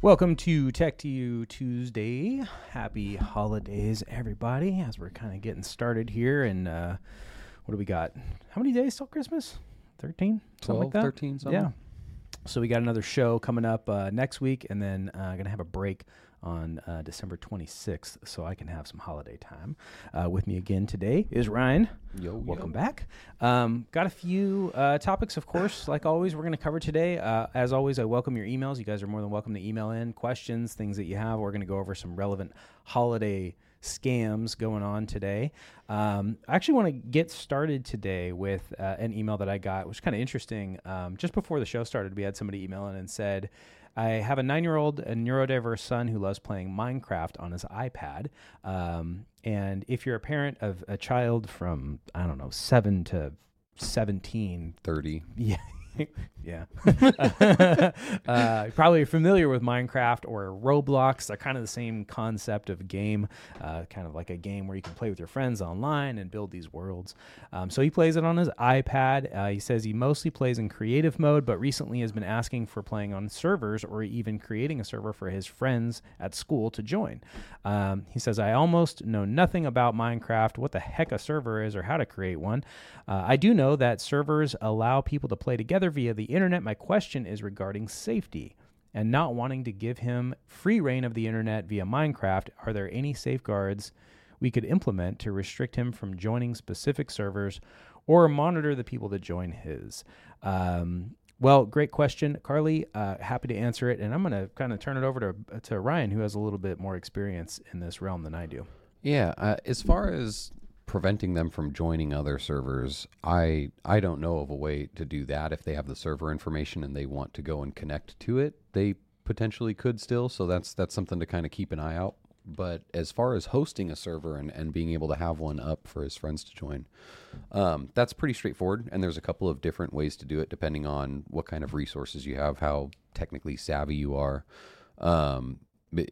Welcome to Tech to You Tuesday. Happy holidays, everybody, as we're kind of getting started here. And what do we got? How many days till Christmas? 13? 12, like that? 13, something. Yeah. So we got another show coming up next week, and then going to have a break on December 26th, so I can have some holiday time. With me again today is Ryan. Yo, welcome back. Got a few topics, of course, like always, we're going to cover today. As always, I welcome your emails. You guys are more than welcome to email in questions, things that you have. We're going to go over some relevant holiday scams going on today. I actually want to get started today with an email that I got, which is kind of interesting. Just before the show started, we had somebody email in and said, I have a 9-year-old, a neurodiverse son who loves playing Minecraft on his iPad. And if you're a parent of a child from, 7 to 17. 30. Yeah. Yeah. Probably familiar with Minecraft or Roblox. They're kind of the same concept of game, kind of like a game where you can play with your friends online and build these worlds. So he plays it on his iPad. He says he mostly plays in creative mode, but recently has been asking for playing on servers or even creating a server for his friends at school to join. He says, I almost know nothing about Minecraft, what the heck a server is or how to create one. I do know that servers allow people to play together via the internet. My question is regarding safety and not wanting to give him free reign of the internet via Minecraft. Are there any safeguards we could implement to restrict him from joining specific servers or monitor the people that join his? Well, great question, Carly. Happy to answer it. And I'm going to kind of turn it over to Ryan, who has a little bit more experience in this realm than I do. Yeah. As far as preventing them from joining other servers, I don't know of a way to do that. If they have the server information and they want to go and connect to it, they potentially could still. So that's something to kind of keep an eye out. But as far as hosting a server and being able to have one up for his friends to join, that's pretty straightforward. And there's a couple of different ways to do it depending on what kind of resources you have, how technically savvy you are.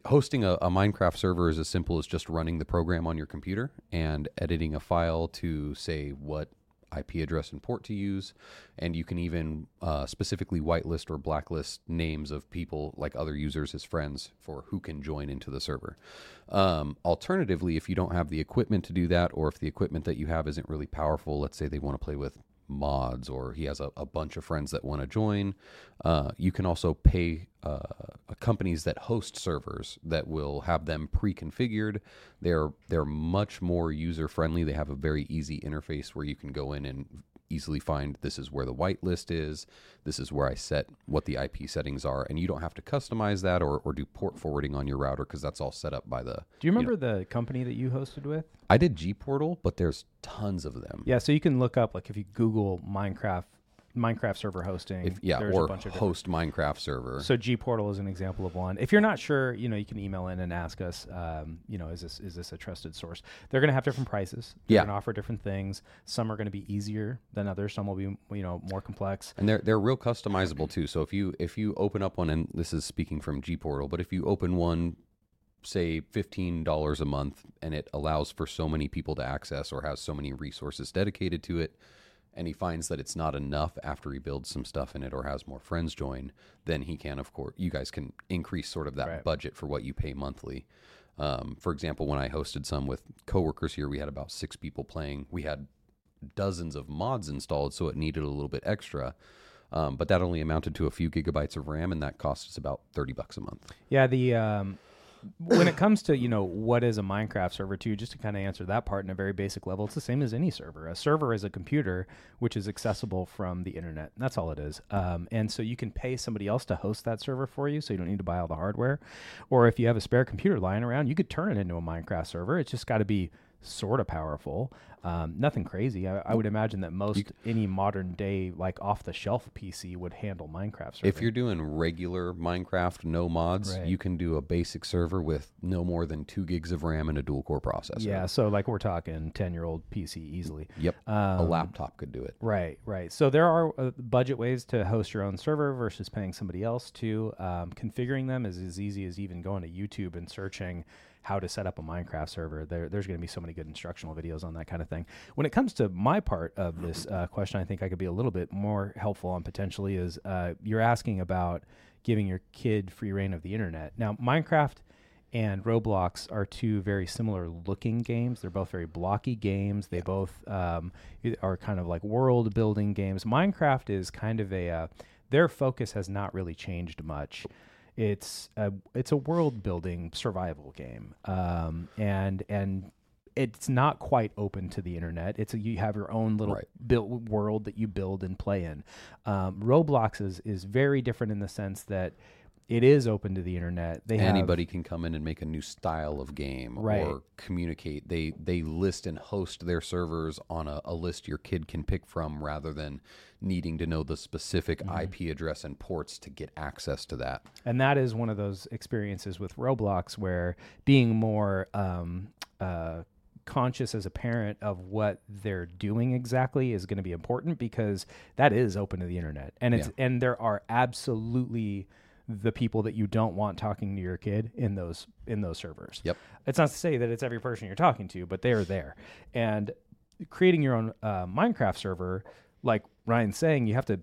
Hosting a Minecraft server is as simple as just running the program on your computer and editing a file to say what IP address and port to use. And you can even specifically whitelist or blacklist names of people, like other users as friends, for who can join into the server. Alternatively, if you don't have the equipment to do that, or if the equipment that you have isn't really powerful, let's say they want to play with mods, or he has a bunch of friends that want to join. You can also pay companies that host servers that will have them pre-configured. They're much more user-friendly. They have a very easy interface where you can go in and easily find, this is where the whitelist is, this is where I set what the IP settings are, and you don't have to customize that or do port forwarding on your router because that's all set up by the... Do you remember the company that you hosted with? I did G-Portal, but there's tons of them. Yeah, so you can look up, like if you Google Minecraft server hosting. There's or a bunch of host Minecraft server. So G-Portal is an example of one. If you're not sure, you can email in and ask us, is this a trusted source? They're going to have different prices. They're going to offer different things. Some are going to be easier than others. Some will be, more complex. And they're real customizable too. So if you open up one, and this is speaking from G-Portal, but if you open one, say $15 a month, and it allows for so many people to access or has so many resources dedicated to it, and he finds that it's not enough after he builds some stuff in it or has more friends join, then he can, of course, you guys can increase sort of that budget for what you pay monthly. For example, when I hosted some with coworkers here, we had about 6 people playing. We had dozens of mods installed, so it needed a little bit extra. But that only amounted to a few gigabytes of RAM, and that cost us about $30 a month. Yeah, the... when it comes to, what is a Minecraft server too, just to kind of answer that part in a very basic level, it's the same as any server. A server is a computer which is accessible from the internet. That's all it is. And so you can pay somebody else to host that server for you, so you don't need to buy all the hardware. Or if you have a spare computer lying around, you could turn it into a Minecraft server. It's just got to be sort of powerful. Nothing crazy. I would imagine that any modern day, like off-the-shelf PC would handle Minecraft server. If you're doing regular Minecraft, no mods, you can do a basic server with no more than 2 gigs of RAM and a dual-core processor. Yeah, so like we're talking 10-year-old PC easily. Yep, a laptop could do it. Right. So there are budget ways to host your own server versus paying somebody else to. Configuring them is as easy as even going to YouTube and searching how to set up a Minecraft server. There's going to be so many good instructional videos on that kind of thing. When it comes to my part of this question, I think I could be a little bit more helpful on potentially is you're asking about giving your kid free reign of the internet. Now, Minecraft and Roblox are two very similar looking games. They're both very blocky games. They both are kind of like world building games. Minecraft is kind of a, their focus has not really changed much. It's a world building survival game. And it's not quite open to the internet. It's a, you have your own little built world that you build and play in. Roblox is very different in the sense that it is open to the internet. Anybody can come in and make a new style of game or communicate. They list and host their servers on a list your kid can pick from rather than needing to know the specific IP address and ports to get access to that. And that is one of those experiences with Roblox where being more conscious as a parent of what they're doing exactly is going to be important because that is open to the internet. And it's and there are absolutely the people that you don't want talking to your kid in those servers. Yep. It's not to say that it's every person you're talking to, but they are there. And creating your own Minecraft server, like Ryan's saying, you have to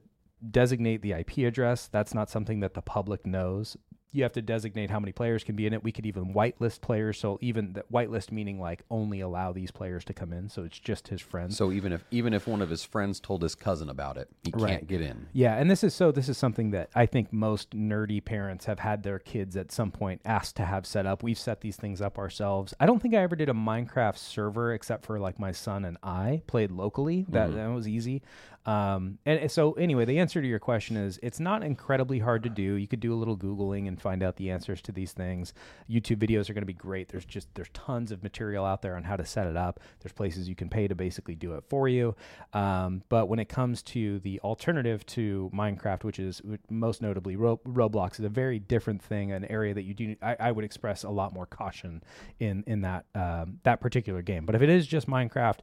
designate the IP address. That's not something that the public knows. You have to designate how many players can be in it. We could even whitelist players. So even that whitelist meaning like only allow these players to come in. So it's just his friends. So even if one of his friends told his cousin about it, he can't get in. Yeah. And this is something that I think most nerdy parents have had their kids at some point asked to have set up. We've set these things up ourselves. I don't think I ever did a Minecraft server except for like my son and I played locally. That was easy. And so anyway, the answer to your question is it's not incredibly hard to do. You could do a little Googling and find out the answers to these things. YouTube videos are going to be great. There's tons of material out there on how to set it up. There's places you can pay to basically do it for you. But when it comes to the alternative to Minecraft, which is most notably Roblox, is a very different thing, an area that you do, I would express a lot more caution in that, that particular game. But if it is just Minecraft,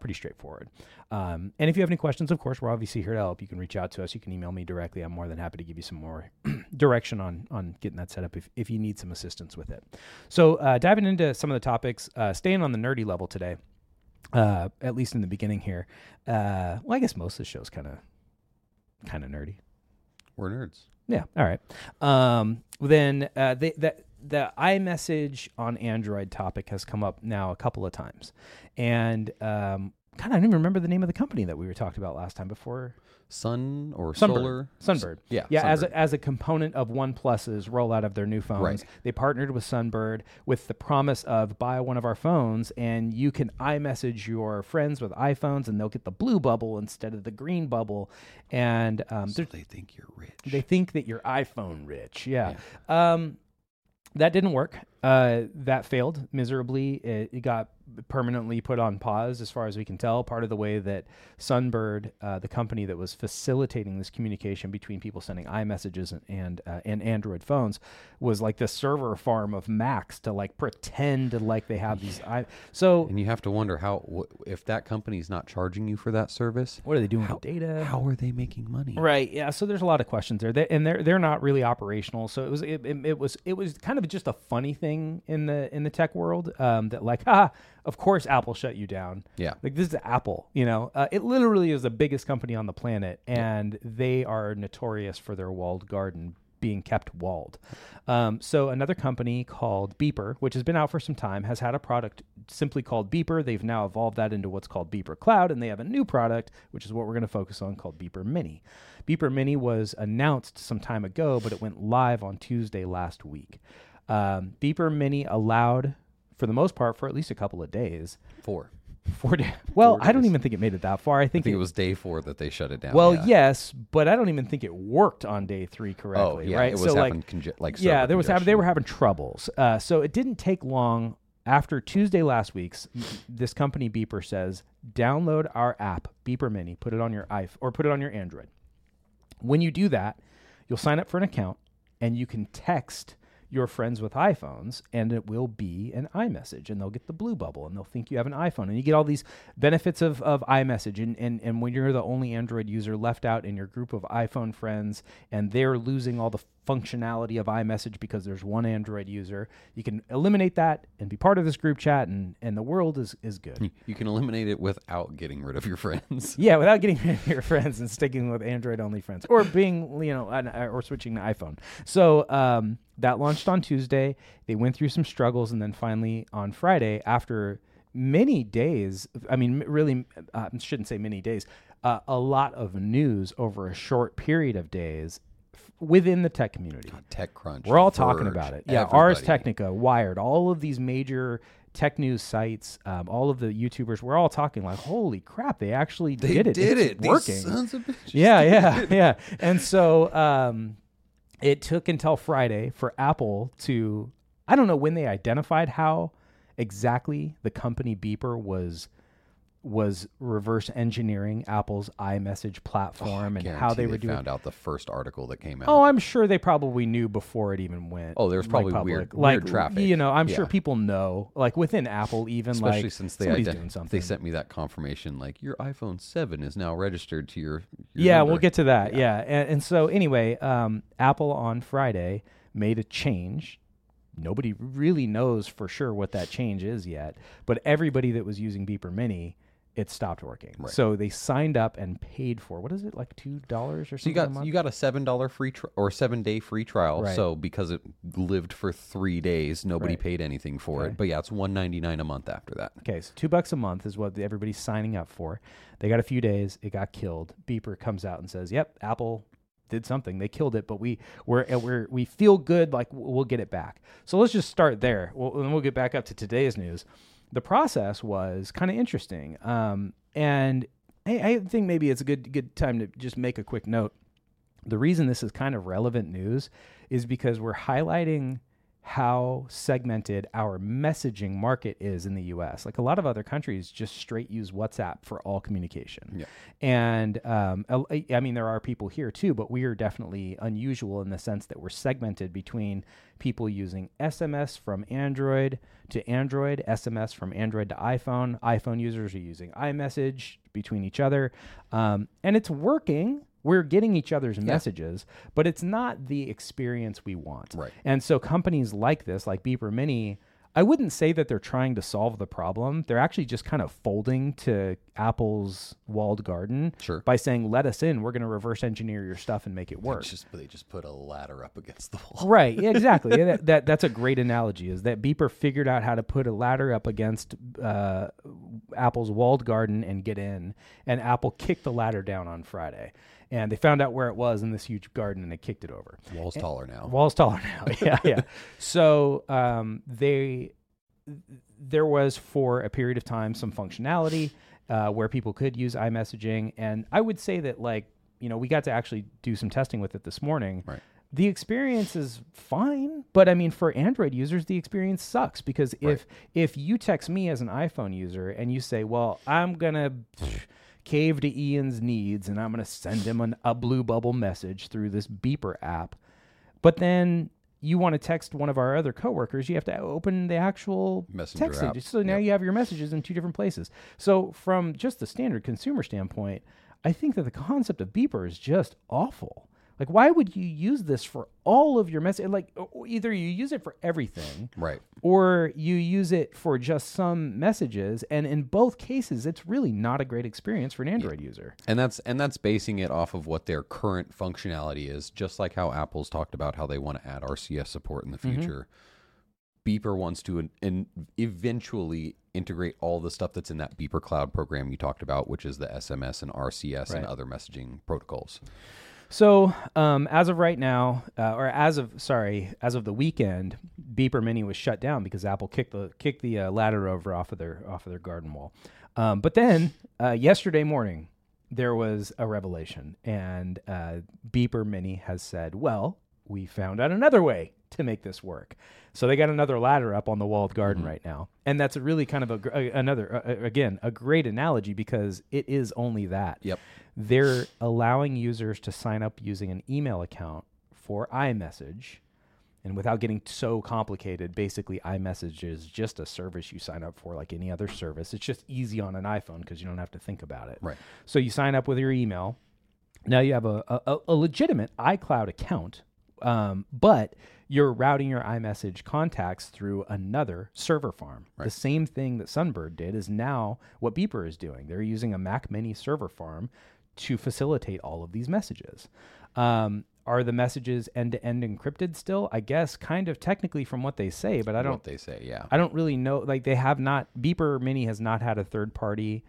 pretty straightforward. And if you have any questions, of course, we're obviously here to help. You can reach out to us. You can email me directly. I'm more than happy to give you some more direction on getting that set up if you need some assistance with it. So diving into some of the topics, staying on the nerdy level today, at least in the beginning here. Well, I guess most of the show's kind of nerdy. We're nerds. Yeah. All right. The iMessage on Android topic has come up now a couple of times. And God, I don't even remember the name of the company that we were talked about last time before. Sunbird. Yeah. Sunbird. As a component of OnePlus's rollout of their new phones, they partnered with Sunbird with the promise of buy one of our phones and you can iMessage your friends with iPhones and they'll get the blue bubble instead of the green bubble. And so they think you're rich. They think that you're iPhone rich. Yeah. That didn't work. That failed miserably. It got permanently put on pause, as far as we can tell. Part of the way that Sunbird, the company that was facilitating this communication between people sending iMessages and Android phones, was like the server farm of Macs to like pretend like they have these. And you have to wonder how if that company is not charging you for that service, what are they doing with data? How are they making money? Right. Yeah. So there's a lot of questions there, they're not really operational. So it was kind of just a funny thing in the tech world that like, of course Apple shut you down. Yeah. Like this is Apple, you know, it literally is the biggest company on the planet and they are notorious for their walled garden being kept walled. So another company called Beeper, which has been out for some time, has had a product simply called Beeper. They've now evolved that into what's called Beeper Cloud, and they have a new product, which is what we're going to focus on, called Beeper Mini. Beeper Mini was announced some time ago, but it went live on Tuesday last week. Beeper Mini allowed, for the most part, for at least a couple of days. Four days. Well, I don't even think it made it that far. I think it was day 4 that they shut it down. Well, yes, but I don't even think it worked on day 3 correctly. Oh, yeah, right? It was so they were having troubles. So it didn't take long. After Tuesday last week's, this company Beeper says, download our app, Beeper Mini, put it on your iPhone or put it on your Android. When you do that, you'll sign up for an account and you can text your friends with iPhones, and it will be an iMessage, and they'll get the blue bubble, and they'll think you have an iPhone, and you get all these benefits of iMessage, and when you're the only Android user left out in your group of iPhone friends, and they're losing all the functionality of iMessage because there's one Android user, you can eliminate that and be part of this group chat, and the world is good. You can eliminate it without getting rid of your friends. Yeah, without getting rid of your friends and sticking with Android-only friends, or being, you know, or switching to iPhone. So that launched on Tuesday. They went through some struggles, and then finally on Friday, after many days, I mean, really, shouldn't say many days, a lot of news over a short period of days, within the tech community. TechCrunch. We're all talking about it. Yeah, Ars Technica, Wired, all of these major tech news sites, all of the YouTubers, we're all talking like, holy crap, they actually did it. They did it. Working. These sons of bitches. Yeah. And so it took until Friday for Apple to, I don't know when they identified how exactly the company Beeper was reverse engineering Apple's iMessage platform and how they were doing. Found out the first article that came out. Oh, I'm sure they probably knew before it even went. Oh, there was probably like weird traffic. You know, I'm sure people know, like within Apple, even especially like since somebody's doing something. They sent me that confirmation, like your iPhone 7 is now registered to your number. We'll get to that. Yeah. And so anyway, Apple on Friday made a change. Nobody really knows for sure what that change is yet, but everybody that was using Beeper Mini, it stopped working. Right. So they signed up and paid for, what is it, like $2 or something? So you got a $7 free or 7-day free trial. Right. So because it lived for 3 days, nobody paid anything for it. But yeah, it's $1.99 a month after that. Okay, so $2 a month is what everybody's signing up for. They got a few days. It got killed. Beeper comes out and says, "Yep, Apple did something. They killed it, but we feel good. Like we'll get it back." So let's just start there, and we'll get back up to today's news. The process was kind of interesting, and I think maybe it's a good time to just make a quick note. The reason this is kind of relevant news is because we're highlighting how segmented our messaging market is in the U.S. Like a lot of other countries just straight use WhatsApp for all communication. Yeah. And I mean, there are people here too, but we are definitely unusual in the sense that we're segmented between people using SMS from Android to Android, SMS from Android to iPhone. iPhone users are using iMessage between each other. And it's working. We're getting each other's messages, but it's not the experience we want. Right. And so companies like this, like Beeper Mini, I wouldn't say that they're trying to solve the problem. They're actually just kind of folding to Apple's walled garden by saying, let us in. We're going to reverse engineer your stuff and make it work. They just put a ladder up against the wall. Right, exactly. That's a great analogy, is that Beeper figured out how to put a ladder up against Apple's walled garden and get in. And Apple kicked the ladder down on Friday. And they found out where it was in this huge garden, and they kicked it over. Wall's taller now. Yeah. So there was for a period of time some functionality where people could use iMessaging, and I would say that, like, you know, we got to actually do some testing with it this morning. Right. The experience is fine, but I mean, for Android users, the experience sucks because if you text me as an iPhone user and you say, "Well, I'm gonna." Cave to Ian's needs, and I'm going to send him a blue bubble message through this Beeper app. But then you want to text one of our other coworkers, you have to open the actual Messenger text app. So now you have your messages in two different places. So from just the standard consumer standpoint, I think that the concept of Beeper is just awful. Like, why would you use this for all of your messages? Like, either you use it for everything, right, or you use it for just some messages. And in both cases, it's really not a great experience for an Android user. And that's basing it off of what their current functionality is, just like how Apple's talked about how they want to add RCS support in the future. Mm-hmm. Beeper wants to eventually integrate all the stuff that's in that Beeper Cloud program you talked about, which is the SMS and RCS and other messaging protocols. So as of right now, as of the weekend, Beeper Mini was shut down because Apple kicked the ladder over off of their garden wall. But then yesterday morning, there was a revelation, and Beeper Mini has said, "Well, we found out another way to make this work." So they got another ladder up on the walled garden right now, and that's really kind of a great analogy because it is only that. Yep. They're allowing users to sign up using an email account for iMessage, And without getting so complicated, basically iMessage is just a service you sign up for like any other service. It's just easy on an iPhone because you don't have to think about it. Right. So you sign up with your email. Now you have a legitimate iCloud account, but you're routing your iMessage contacts through another server farm. Right. The same thing that Sunbird did is now what Beeper is doing. They're using a Mac Mini server farm to facilitate all of these messages. Are the messages end-to-end encrypted still? I guess kind of technically from what they say, but I don't... What they say, yeah. I don't really know. Like they have not... Beeper Mini has not had a third party,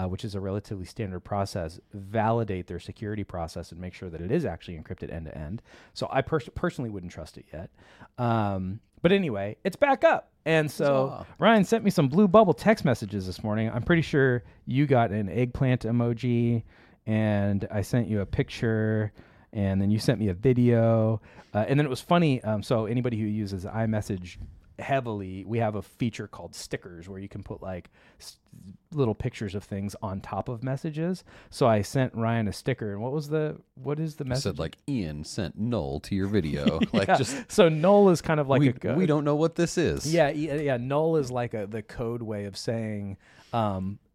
which is a relatively standard process, validate their security process and make sure that it is actually encrypted end-to-end. So I personally wouldn't trust it yet. But anyway, it's back up. And so Ryan sent me some blue bubble text messages this morning. I'm pretty sure you got an eggplant emoji and I sent you a picture... And then you sent me a video. And then it was funny. So anybody who uses iMessage heavily, we have a feature called stickers where you can put like little pictures of things on top of messages. So I sent Ryan a sticker. And what is the message? It said like, Ian sent Null to your video. Yeah. So Null is kind of like we don't know what this is. Yeah. Null is like the code way of saying...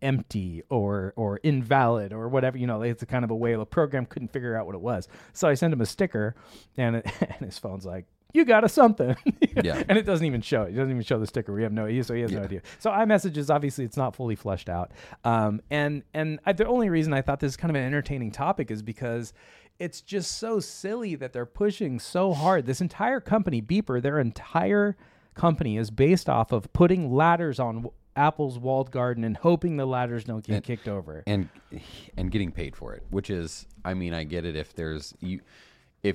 empty or invalid or whatever, it's a kind of a way the program couldn't figure out what it was. So I sent him a sticker and his phone's like, you got us something. Yeah. And it doesn't even show it. It doesn't even show the sticker. We have no idea. So he has no idea. So iMessages, obviously it's not fully fleshed out. The only reason I thought this is kind of an entertaining topic is because it's just so silly that they're pushing so hard. This entire company, Beeper, their entire company is based off of putting ladders on Apple's walled garden and hoping the ladders don't get kicked over and getting paid for it, which is, I mean, I get it. If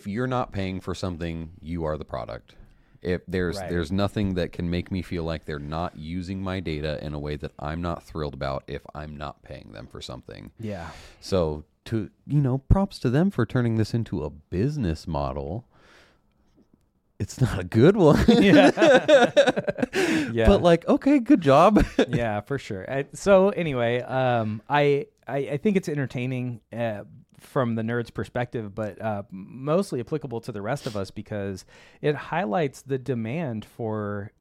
you're not paying for something, you are the product. If there's nothing that can make me feel like they're not using my data in a way that I'm not thrilled about if I'm not paying them for something. Yeah. So props to them for turning this into a business model. It's not a good one. Yeah. But okay, good job. Yeah, for sure. So anyway, I think it's entertaining from the nerd's perspective, but mostly applicable to the rest of us because it highlights the demand for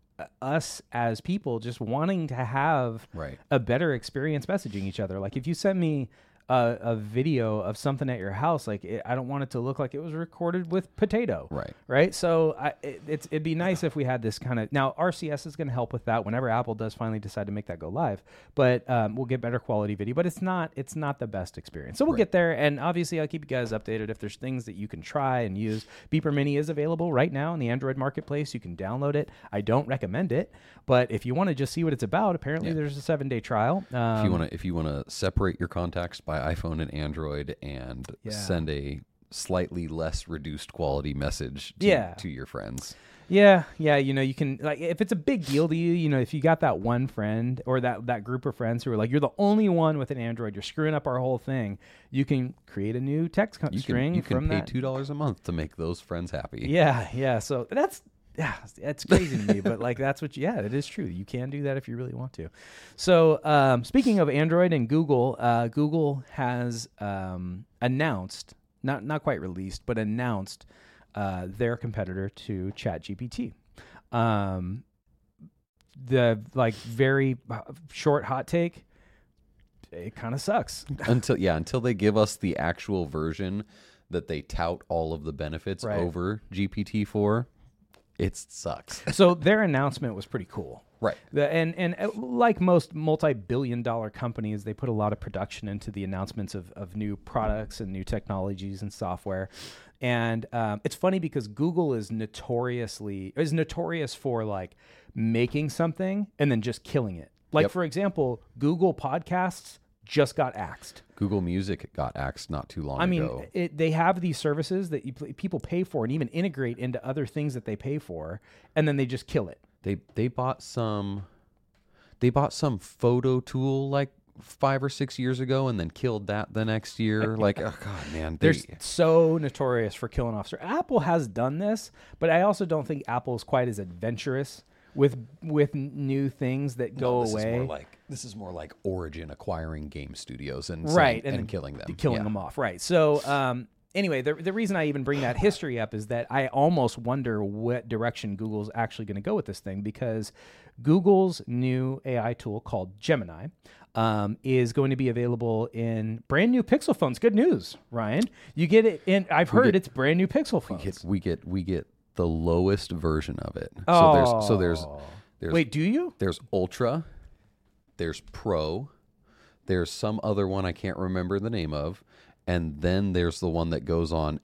us as people just wanting to have a better experience messaging each other. Like if you send me a video of something at your house, I don't want it to look like it was recorded with potato. Right. So it'd be nice if we had this kind of... Now, RCS is going to help with that whenever Apple does finally decide to make that go live. But we'll get better quality video. But it's not the best experience. So we'll get there. And obviously, I'll keep you guys updated if there's things that you can try and use. Beeper Mini is available right now in the Android marketplace. You can download it. I don't recommend it. But if you want to just see what it's about, apparently there's a 7-day trial. If you want to separate your contacts by iPhone and Android and send a slightly less reduced quality message to your friends. Yeah. You can, if it's a big deal to you, if you got that one friend or that group of friends who are like, you're the only one with an Android, you're screwing up our whole thing, you can create a new text string. You can from pay that. $2 a month to make those friends happy. Yeah. So that's crazy to me, but that's what, it is true. You can do that if you really want to. So speaking of Android and Google, Google has announced, not quite released, but announced their competitor to ChatGPT. The very short hot take, it kind of sucks. Until they give us the actual version that they tout all of the benefits over GPT-4. It sucks. So their announcement was pretty cool. Right. And like most multi-billion-dollar companies, they put a lot of production into the announcements of new products and new technologies and software. And it's funny because Google is notorious for making something and then just killing it. For example, Google Podcasts just got axed. Google Music got axed not too long ago. They have these services that people pay for and even integrate into other things that they pay for, and then they just kill it. They bought some photo tool 5 or 6 years ago and then killed that the next year. Oh God, man. They're so notorious for killing off. Apple has done this, but I also don't think Apple's quite as adventurous with new things that go away. This is more like Origin acquiring game studios and killing them off. Right. So anyway, the reason I even bring that history up is that I almost wonder what direction Google's actually going to go with this thing, because Google's new AI tool called Gemini is going to be available in brand new Pixel phones. Good news, Ryan. You get it in, I've heard it's brand new Pixel phones. We get the lowest version of it. Oh. So there's wait, do you? There's Ultra, there's Pro, there's some other one I can't remember the name of, and then there's the one that goes on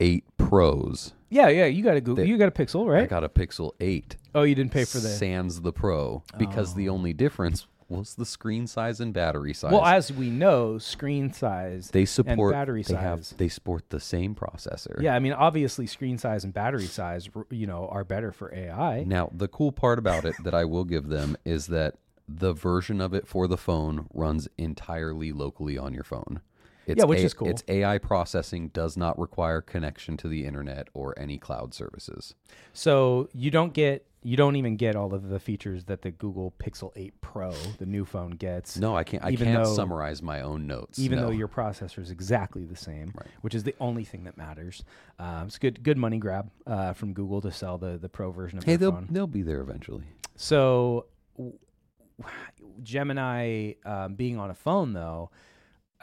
8 Pros. Yeah, you got a Google, you got a Pixel, right? I got a Pixel 8. Oh, you didn't pay for that. Sans the Pro, because the only difference was the screen size and battery size. Well, as we know, screen size and battery size. They support the same processor. Yeah, I mean, obviously screen size and battery size, are better for AI. Now, the cool part about it that I will give them is that the version of it for the phone runs entirely locally on your phone. Which is cool. Its AI processing does not require connection to the internet or any cloud services. So you don't even get all of the features that the Google Pixel 8 Pro, the new phone, gets. No, I can't summarize my own notes. Even though your processor is exactly the same, right, which is the only thing that matters. It's good money grab from Google to sell the Pro version of their phone. They'll be there eventually. So Gemini being on a phone, though,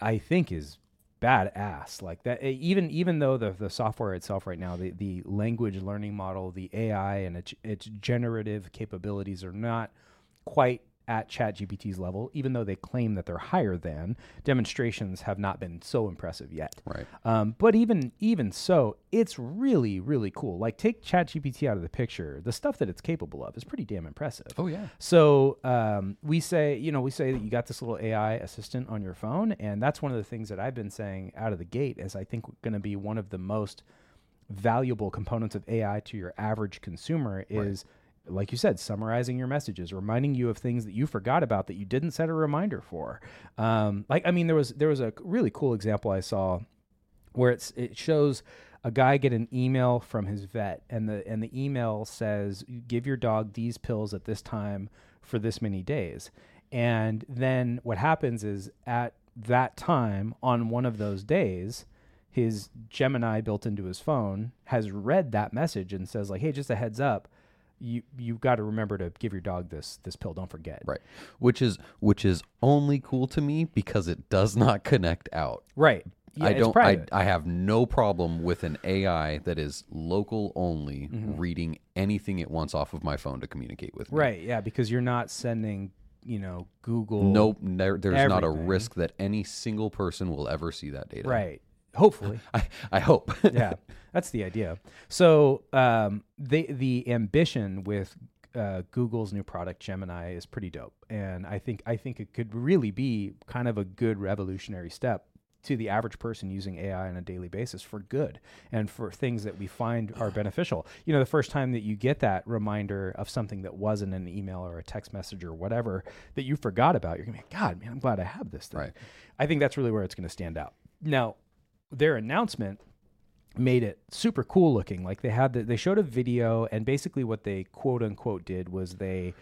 I think is badass. Like that, even though the software itself right now, the language learning model, the AI and its generative capabilities are not quite at ChatGPT's level, even though they claim that they're higher than, demonstrations have not been so impressive yet. Right. But even so, it's really, really cool. Like, take ChatGPT out of the picture, the stuff that it's capable of is pretty damn impressive. Oh yeah. So we say that you got this little AI assistant on your phone, and that's one of the things that I've been saying out of the gate is I think going to be one of the most valuable components of AI to your average consumer is, like you said, summarizing your messages, reminding you of things that you forgot about that you didn't set a reminder for. There was a really cool example I saw where it shows a guy get an email from his vet, and the email says, "Give your dog these pills at this time for this many days." And then what happens is at that time on one of those days, his Gemini built into his phone has read that message and says, like, "Hey, just a heads up. You've got to remember to give your dog this pill. Don't forget." Right. Which is only cool to me because it does not connect out. Right. Yeah, I have no problem with an AI that is local only reading anything it wants off of my phone to communicate with me. Right. Yeah. Because you're not sending, Google. Nope. There's everything. Not a risk that any single person will ever see that data. Right. Hopefully. I hope. Yeah, that's the idea. So the ambition with Google's new product, Gemini, is pretty dope. And I think it could really be kind of a good revolutionary step to the average person using AI on a daily basis for good and for things that we find are beneficial. The first time that you get that reminder of something that wasn't an email or a text message or whatever that you forgot about, you're going to be, "God, man, I'm glad I have this thing." Right. I think that's really where it's going to stand out. Now, their announcement made it super cool looking. Like, they showed a video, and basically what they quote unquote did was they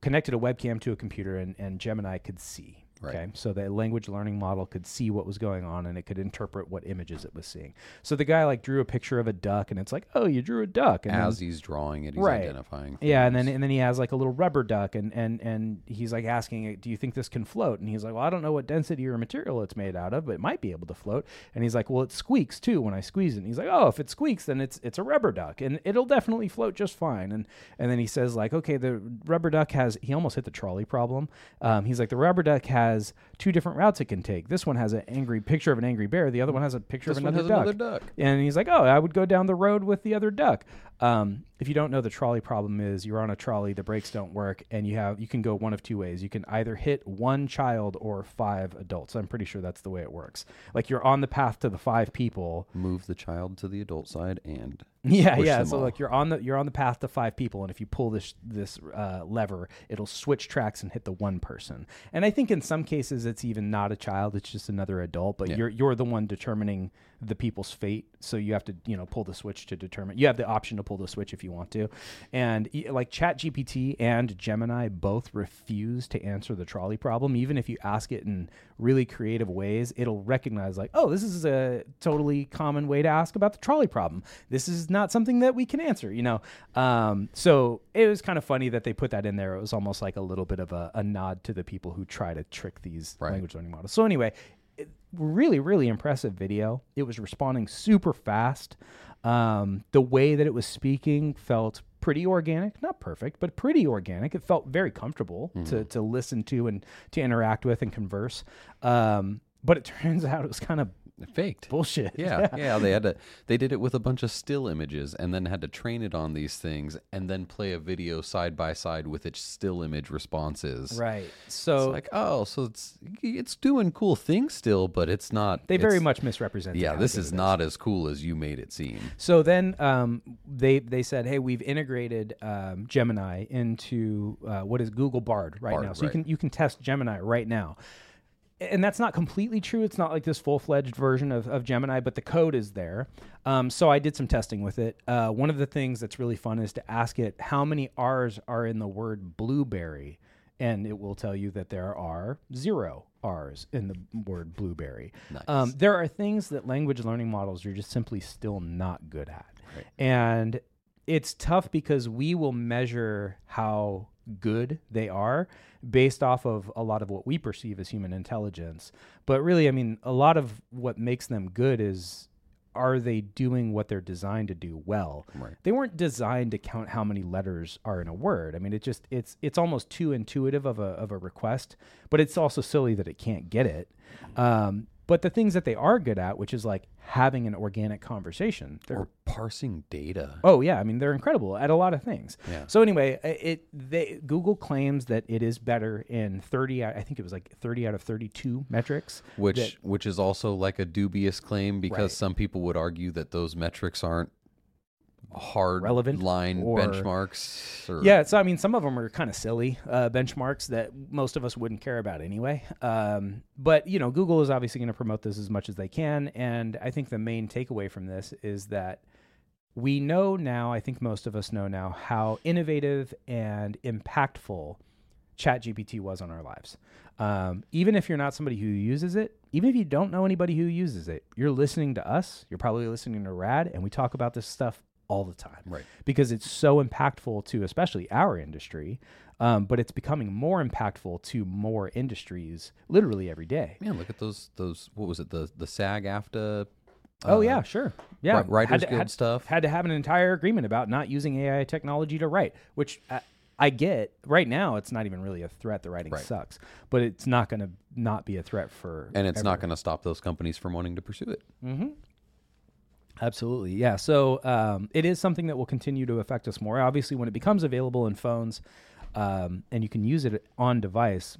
connected a webcam to a computer, and Gemini could see. Right. Okay. So the language learning model could see what was going on, and it could interpret what images it was seeing. So the guy drew a picture of a duck, and it's like, "Oh, you drew a duck." And as he's drawing it, he's identifying things. Yeah, and then he has a little rubber duck, and he's asking it, "Do you think this can float?" And he's like, "Well, I don't know what density or material it's made out of, but it might be able to float." And he's like, "Well, it squeaks too when I squeeze it." And he's like, "Oh, if it squeaks, then it's a rubber duck, and it'll definitely float just fine." And then he says, "Okay, the rubber duck has," he almost hit the trolley problem. He's like, "The rubber duck has two different routes it can take. This one has an angry picture of an angry bear. The other one has a picture of another duck." And he's like, "Oh, I would go down the road with the other duck." If you don't know, the trolley problem is you're on a trolley, the brakes don't work, and you can go one of two ways. You can either hit one child or 5 adults. I'm pretty sure that's the way it works. You're on the path to the 5 people. Move the child to the adult side and push them so all. You're on the path to 5 people, and if you pull this lever, it'll switch tracks and hit the one person. And I think in some cases it's even not a child; it's just another adult. But you're the one determining the people's fate. So you have to, you know, pull the switch to determine. You have the option to pull the switch if you want to. And like ChatGPT and Gemini both refuse to answer the trolley problem. Even if you ask it in really creative ways, it'll recognize like, oh, this is a totally common way to ask about the trolley problem. This is not something that we can answer, you know? So it was kind of funny that they put that in there. It was almost like a little bit of a nod to the people who try to trick these language learning models. So anyway, really, really impressive video. It was responding super fast. The way that it was speaking felt pretty organic, not perfect, but pretty organic. It felt very comfortable to listen to and to interact with and converse. But it turns out it was kind of faked bullshit. Yeah. They did it with a bunch of still images and then had to train it on these things and then play a video side by side with its still image responses. Right. So it's like, oh, so it's doing cool things still, but it's not. They very much misrepresented. Yeah, this is not as cool as you made it seem. So then they said, hey, we've integrated Gemini into what is Google Bard now. So you can test Gemini right now. And that's not completely true. It's not like this full-fledged version of Gemini, but the code is there. So I did some testing with it. One of the things that's really fun is to ask it how many R's are in the word blueberry, and it will tell you that there are 0 R's in the word blueberry. Nice. There are things that language learning models are just simply still not good at. Right. And it's tough because we will measure how good they are based off of a lot of what we perceive as human intelligence. But really, I mean, a lot of what makes them good is, are they doing what they're designed to do well? Right. They weren't designed to count how many letters are in a word. I mean, it just it's almost too intuitive of a request, but it's also silly that it can't get it. But the things that they are good at, which is like having an organic conversation. Or parsing data. Oh, yeah. I mean, they're incredible at a lot of things. Yeah. So anyway, Google claims that it is better in 30 out of 32 metrics. Which is also like a dubious claim because some people would argue that those metrics aren't hard relevant line benchmarks. So I mean, some of them are kind of silly benchmarks that most of us wouldn't care about anyway. But you know, Google is obviously going to promote this as much as they can, and I think the main takeaway from this is that we know now, I think most of us know now, how innovative and impactful ChatGPT was on our lives. Even if you're not somebody who uses it, even if you don't know anybody who uses it, you're listening to us, you're probably listening to Rad, and we talk about this stuff all the time, right? Because it's so impactful to especially our industry, but it's becoming more impactful to more industries literally every day. Man, look at those. What was it? The SAG-AFTRA. Yeah, Writers Guild stuff. Had to have an entire agreement about not using AI technology to write, which I get. Right now, it's not even really a threat. The writing sucks, but it's not going to not be a threat for. And it's not going to stop those companies from wanting to pursue it. Mm-hmm. Absolutely. Yeah. So it is something that will continue to affect us more. Obviously, when it becomes available in phones and you can use it on device,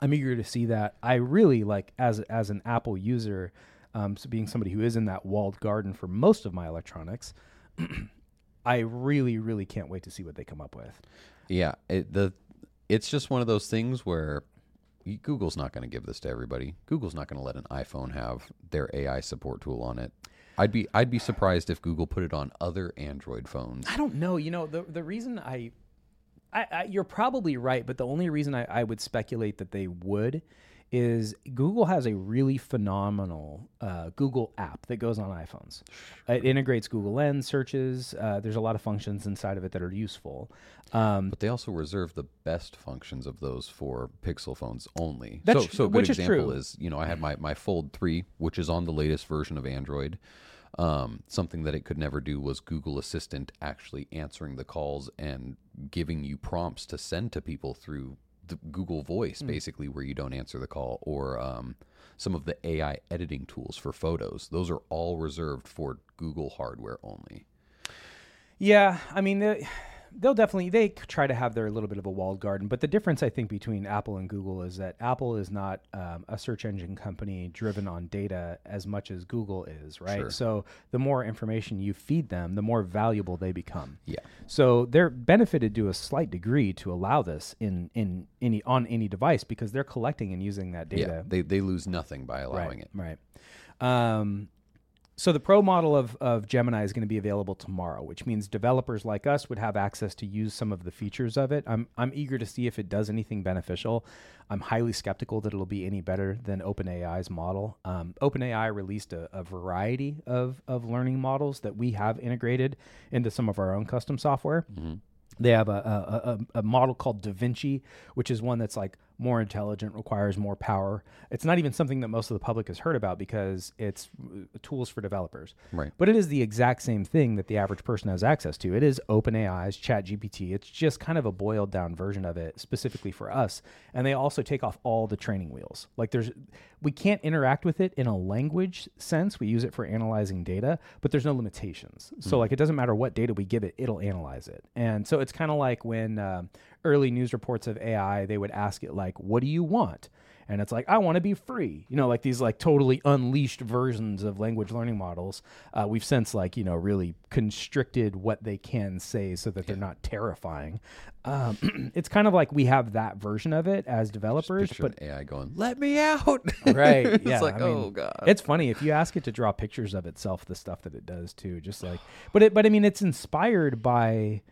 I'm eager to see that. I really like, as an Apple user, so being somebody who is in that walled garden for most of my electronics, I really, really can't wait to see what they come up with. Yeah. It's just one of those things where Google's not going to give this to everybody. Google's not going to let an iPhone have their AI support tool on it. I'd be surprised if Google put it on other Android phones. I don't know. You know, the reason I you're probably right, but the only reason I would speculate that they would is Google has a really phenomenal Google app that goes on iPhones. It integrates Google Lens searches. There's a lot of functions inside of it that are useful. But they also reserve the best functions of those for Pixel phones only. So a good example is, you know, I had my Fold 3, which is on the latest version of Android. Something that it could never do was Google Assistant actually answering the calls and giving you prompts to send to people through Google Voice, basically, where you don't answer the call, or some of the AI editing tools for photos. Those are all reserved for Google hardware only. Yeah, I mean, they try to have their little bit of a walled garden, but the difference, I think, between Apple and Google is that Apple is not a search engine company driven on data as much as Google is, right? Sure. So the more information you feed them, the more valuable they become. Yeah. So they're benefited to a slight degree to allow this on any device because they're collecting and using that data. Yeah, they lose nothing by allowing it. Right. So the pro model of Gemini is going to be available tomorrow, which means developers like us would have access to use some of the features of it. I'm eager to see if it does anything beneficial. I'm highly skeptical that it'll be any better than OpenAI's model. OpenAI released a variety of learning models that we have integrated into some of our own custom software. Mm-hmm. They have a model called DaVinci, which is one that's like more intelligent, requires more power. It's not even something that most of the public has heard about because it's tools for developers. Right. But it is the exact same thing that the average person has access to. It is OpenAI's ChatGPT. It's just kind of a boiled down version of it specifically for us. And they also take off all the training wheels. Like we can't interact with it in a language sense. We use it for analyzing data, but there's no limitations. Mm-hmm. So like, it doesn't matter what data we give it, it'll analyze it. And so it's kind of like when early news reports of AI, they would ask it like, what do you want? And it's like, I want to be free. You know, like these like totally unleashed versions of language learning models. We've since like, you know, really constricted what they can say so that they're not terrifying. It's kind of like we have that version of it as developers. Just but AI going, let me out. Right. It's yeah, like, God. It's funny. If you ask it to draw pictures of itself, the stuff that it does too, just like, but I mean, it's inspired by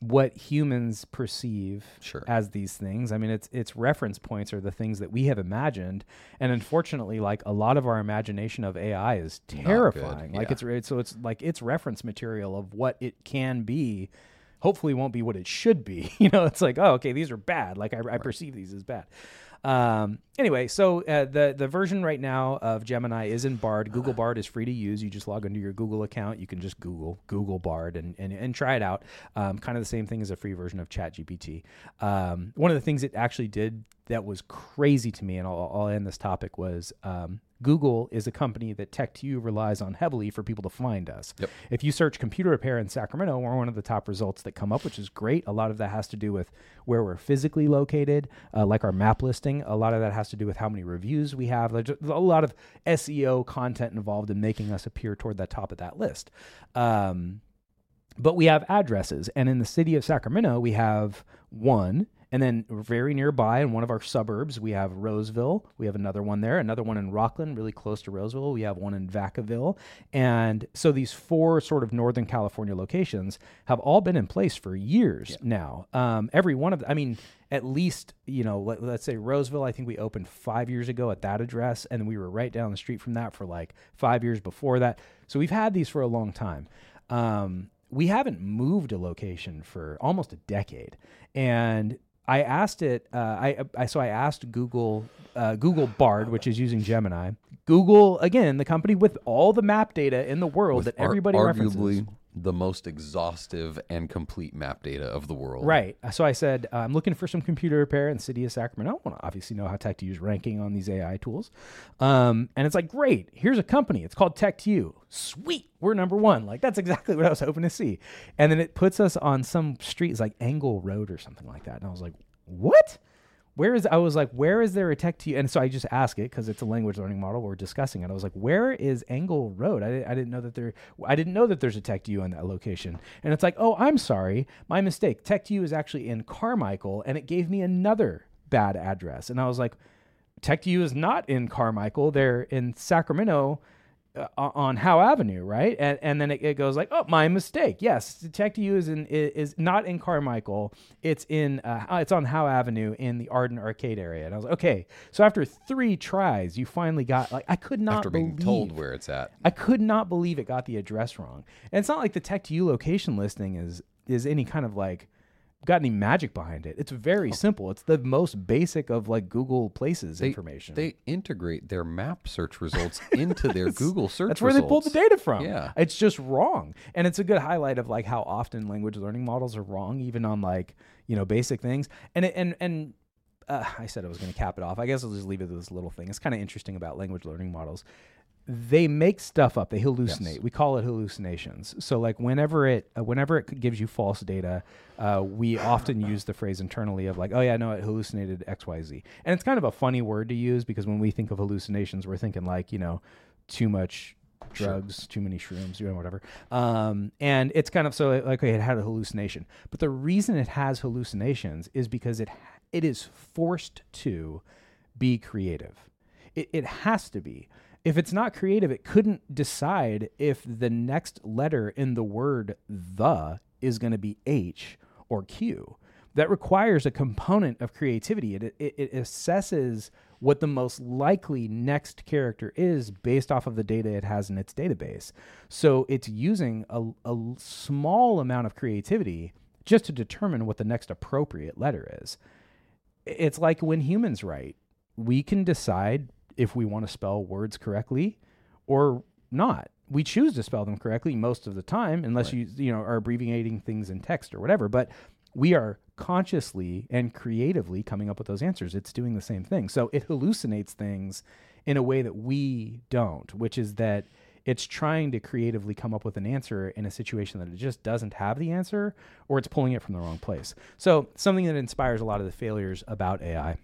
what humans perceive as these things. I mean, it's reference points are the things that we have imagined. And unfortunately, like a lot of our imagination of AI is terrifying. Like it's like it's reference material of what it can be, hopefully won't be what it should be. You know, it's like, oh, okay, these are bad. Like I perceive these as bad. Anyway, so the version right now of Gemini is in Bard. Google Bard is free to use. You just log into your Google account. You can just Google Bard and try it out. Kind of the same thing as a free version of ChatGPT. One of the things it actually did that was crazy to me, and I'll end this topic, was Google is a company that Tech2U relies on heavily for people to find us. Yep. If you search computer repair in Sacramento, we're one of the top results that come up, which is great. A lot of that has to do with where we're physically located, like our map listing. A lot of that has to do with how many reviews we have. There's a lot of SEO content involved in making us appear toward the top of that list. But we have addresses. And in the city of Sacramento, we have one. And then very nearby in one of our suburbs, we have Roseville. We have another one there, another one in Rockland, really close to Roseville. We have one in Vacaville. And so these four sort of Northern California locations have all been in place for years now. Every one of them, I mean, at least, you know, let's say Roseville, I think we opened 5 years ago at that address, and we were right down the street from that for like 5 years before that. So we've had these for a long time. We haven't moved a location for almost a decade. And I asked it. I asked Google, Google Bard, which is using Gemini. Google, again, the company with all the map data in the world with that everybody references. Arguably the most exhaustive and complete map data of the world. Right. So I said, I'm looking for some computer repair in the city of Sacramento. I want to obviously know how Tech2U's ranking on these AI tools. And it's like, great, here's a company. It's called Tech2U. Sweet, we're number one. Like, that's exactly what I was hoping to see. And then it puts us on some streets like Angle Road or something like that. And I was like, what? Where is there a Tech2U? And so I just asked it because it's a language learning model. We're discussing it. I was like, where is Angle Road? I didn't know that there's a Tech2U in that location. And it's like, oh, I'm sorry, my mistake. Tech2U is actually in Carmichael, and it gave me another bad address. And I was like, Tech2U is not in Carmichael. They're in Sacramento. On Howe Avenue, right? And then it goes like, oh, my mistake. Yes, Tech2U is not in Carmichael. It's in it's on Howe Avenue in the Arden Arcade area. And I was like, okay. So after 3 tries, you finally got like told where it's at. I could not believe it got the address wrong. And it's not like the Tech2U location listing is any kind of like got any magic behind it. It's very simple. It's the most basic of like Google Places information. They integrate their map search results into their Google search results. That's where they pulled the data from. Yeah. It's just wrong. And it's a good highlight of like how often language learning models are wrong, even on like, you know, basic things. And I said I was going to cap it off. I guess I'll just leave it with this little thing. It's kind of interesting about language learning models. They make stuff up. They hallucinate. Yes. We call it hallucinations. So like whenever it gives you false data, we often use the phrase internally of like, oh yeah, no, it hallucinated XYZ. And it's kind of a funny word to use because when we think of hallucinations, we're thinking like, you know, too much drugs, too many shrooms, you know, whatever. And it's kind of so like it had a hallucination. But the reason it has hallucinations is because it is forced to be creative. It has to be. If it's not creative, it couldn't decide if the next letter in the word "the" is going to be H or Q. That requires a component of creativity. It assesses what the most likely next character is based off of the data it has in its database. So it's using a small amount of creativity just to determine what the next appropriate letter is. It's like when humans write, we can decide if we want to spell words correctly or not. We choose to spell them correctly most of the time, unless right. you know, are abbreviating things in text or whatever. But we are consciously and creatively coming up with those answers. It's doing the same thing. So it hallucinates things in a way that we don't, which is that it's trying to creatively come up with an answer in a situation that it just doesn't have the answer, or it's pulling it from the wrong place. So something that inspires a lot of the failures about AI.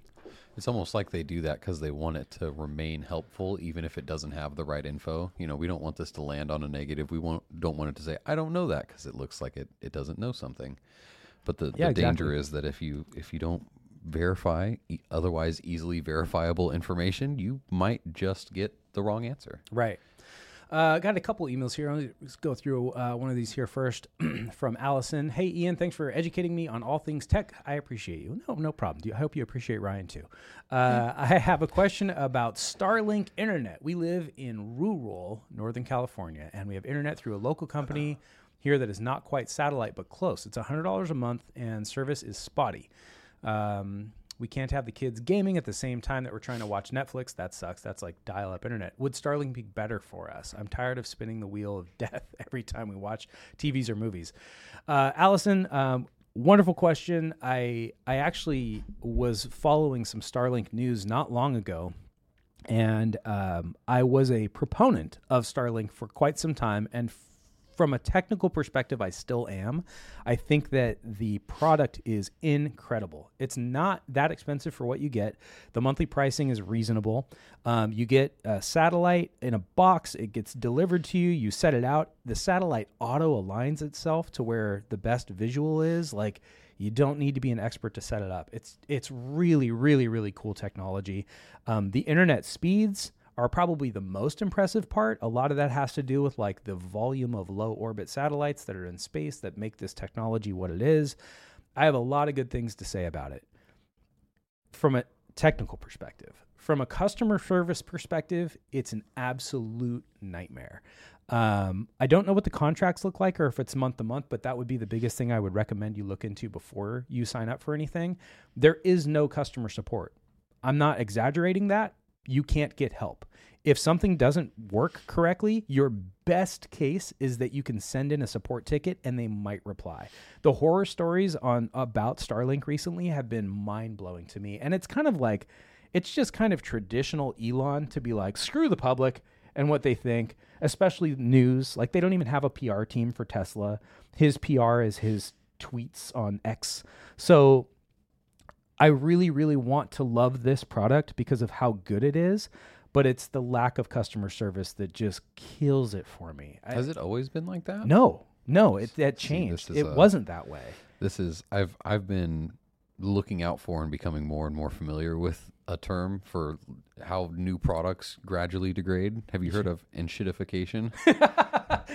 It's almost like they do that because they want it to remain helpful, even if it doesn't have the right info. You know, we don't want this to land on a negative. We don't want it to say, I don't know that, because it looks like it doesn't know something. But the exactly. danger is that if you don't verify otherwise easily verifiable information, you might just get the wrong answer. Right. Got a couple emails here. Let's go through one of these here first from Allison. Hey, Ian, thanks for educating me on all things tech. I appreciate you. No problem. I hope you appreciate Ryan, too. I have a question about Starlink Internet. We live in rural Northern California, and we have Internet through a local company here that is not quite satellite but close. It's $100 a month, and service is spotty. We can't have the kids gaming at the same time that we're trying to watch Netflix. That sucks. That's like dial-up internet. Would Starlink be better for us? I'm tired of spinning the wheel of death every time we watch TVs or movies. Allison, wonderful question. I actually was following some Starlink news not long ago, and I was a proponent of Starlink for quite some time, and from a technical perspective, I still am. I think that the product is incredible. It's not that expensive for what you get. The monthly pricing is reasonable. You get a satellite in a box. It gets delivered to you. You set it out. The satellite auto-aligns itself to where the best visual is. Like, you don't need to be an expert to set it up. It's really, really, really cool technology. The internet speeds are probably the most impressive part. A lot of that has to do with like the volume of low orbit satellites that are in space that make this technology what it is. I have a lot of good things to say about it from a technical perspective. From a customer service perspective, it's an absolute nightmare. I don't know what the contracts look like or if it's month to month, but that would be the biggest thing I would recommend you look into before you sign up for anything. There is no customer support. I'm not exaggerating that. You can't get help. If something doesn't work correctly, your best case is that you can send in a support ticket and they might reply. The horror stories about Starlink recently have been mind-blowing to me. And it's kind of like, it's just kind of traditional Elon to be like, screw the public and what they think, especially news. Like, they don't even have a PR team for Tesla. His PR is his tweets on X. So I really, really want to love this product because of how good it is, but it's the lack of customer service that just kills it for me. Has it always been like that? No, that changed. It wasn't that way. I've been looking out for and becoming more and more familiar with a term for how new products gradually degrade. Have you heard of enshittification?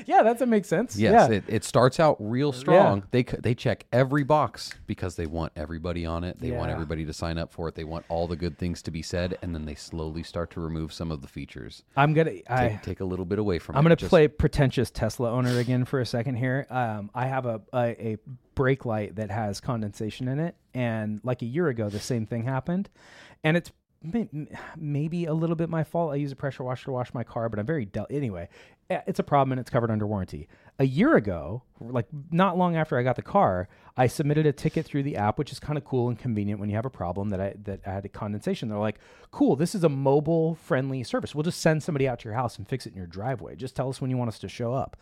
Yeah, that makes sense. Yes, yeah. It starts out real strong. Yeah. They check every box because they want everybody on it. They want everybody to sign up for it. They want all the good things to be said, and then they slowly start to remove some of the features. I'm gonna take a little bit away from. I'm gonna play pretentious Tesla owner again for a second here. I have a brake light that has condensation in it, and like a year ago, the same thing happened, and it's maybe a little bit my fault. I use a pressure washer to wash my car, but I'm very anyway. It's a problem and it's covered under warranty. A year ago, like not long after I got the car, I submitted a ticket through the app, which is kind of cool and convenient when you have a problem that I had a condensation. They're like, cool, this is a mobile friendly service. We'll just send somebody out to your house and fix it in your driveway. Just tell us when you want us to show up.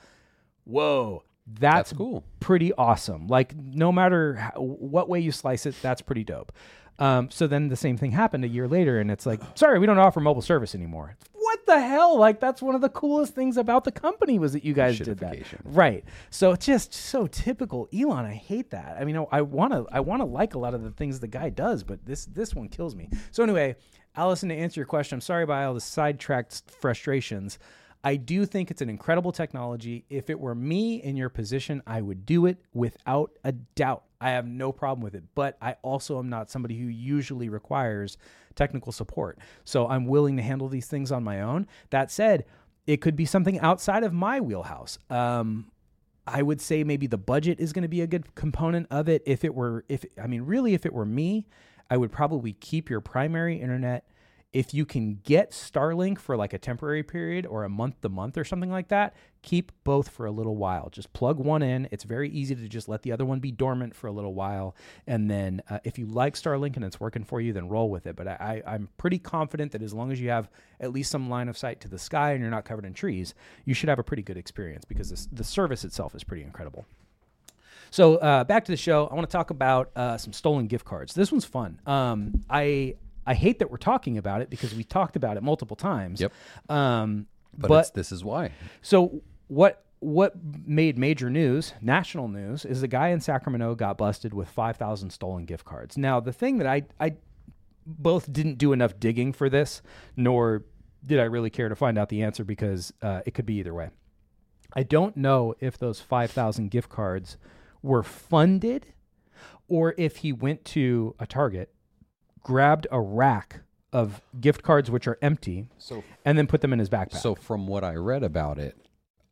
Whoa. That's cool. Pretty awesome. Like, no matter what way you slice it, that's pretty dope. So then the same thing happened a year later, and it's like, sorry, we don't offer mobile service anymore. What the hell? Like, that's one of the coolest things about the company was that you guys did that. Right. So it's just so typical Elon. I hate that. I mean, I want to like a lot of the things the guy does, but this one kills me. So anyway, Allison, to answer your question, I'm sorry about all the sidetracked frustrations. I do think it's an incredible technology. If it were me in your position, I would do it without a doubt. I have no problem with it, but I also am not somebody who usually requires technical support. So I'm willing to handle these things on my own. That said, it could be something outside of my wheelhouse. I would say maybe the budget is going to be a good component of it. If it were me, I would probably keep your primary internet. If you can get Starlink for like a temporary period or a month to month or something like that, keep both for a little while. Just plug one in. It's very easy to just let the other one be dormant for a little while. And then if you like Starlink and it's working for you, then roll with it. But I'm pretty confident that as long as you have at least some line of sight to the sky and you're not covered in trees, you should have a pretty good experience because the service itself is pretty incredible. So back to the show. I want to talk about some stolen gift cards. This one's fun. I hate that we're talking about it because we talked about it multiple times. Yep. But this is why. So what made major news, national news, is the guy in Sacramento got busted with 5,000 stolen gift cards. Now, the thing that I both didn't do enough digging for this, nor did I really care to find out the answer because it could be either way. I don't know if those 5,000 gift cards were funded or if he went to a Target, grabbed a rack of gift cards, which are empty, and then put them in his backpack. So from what I read about it,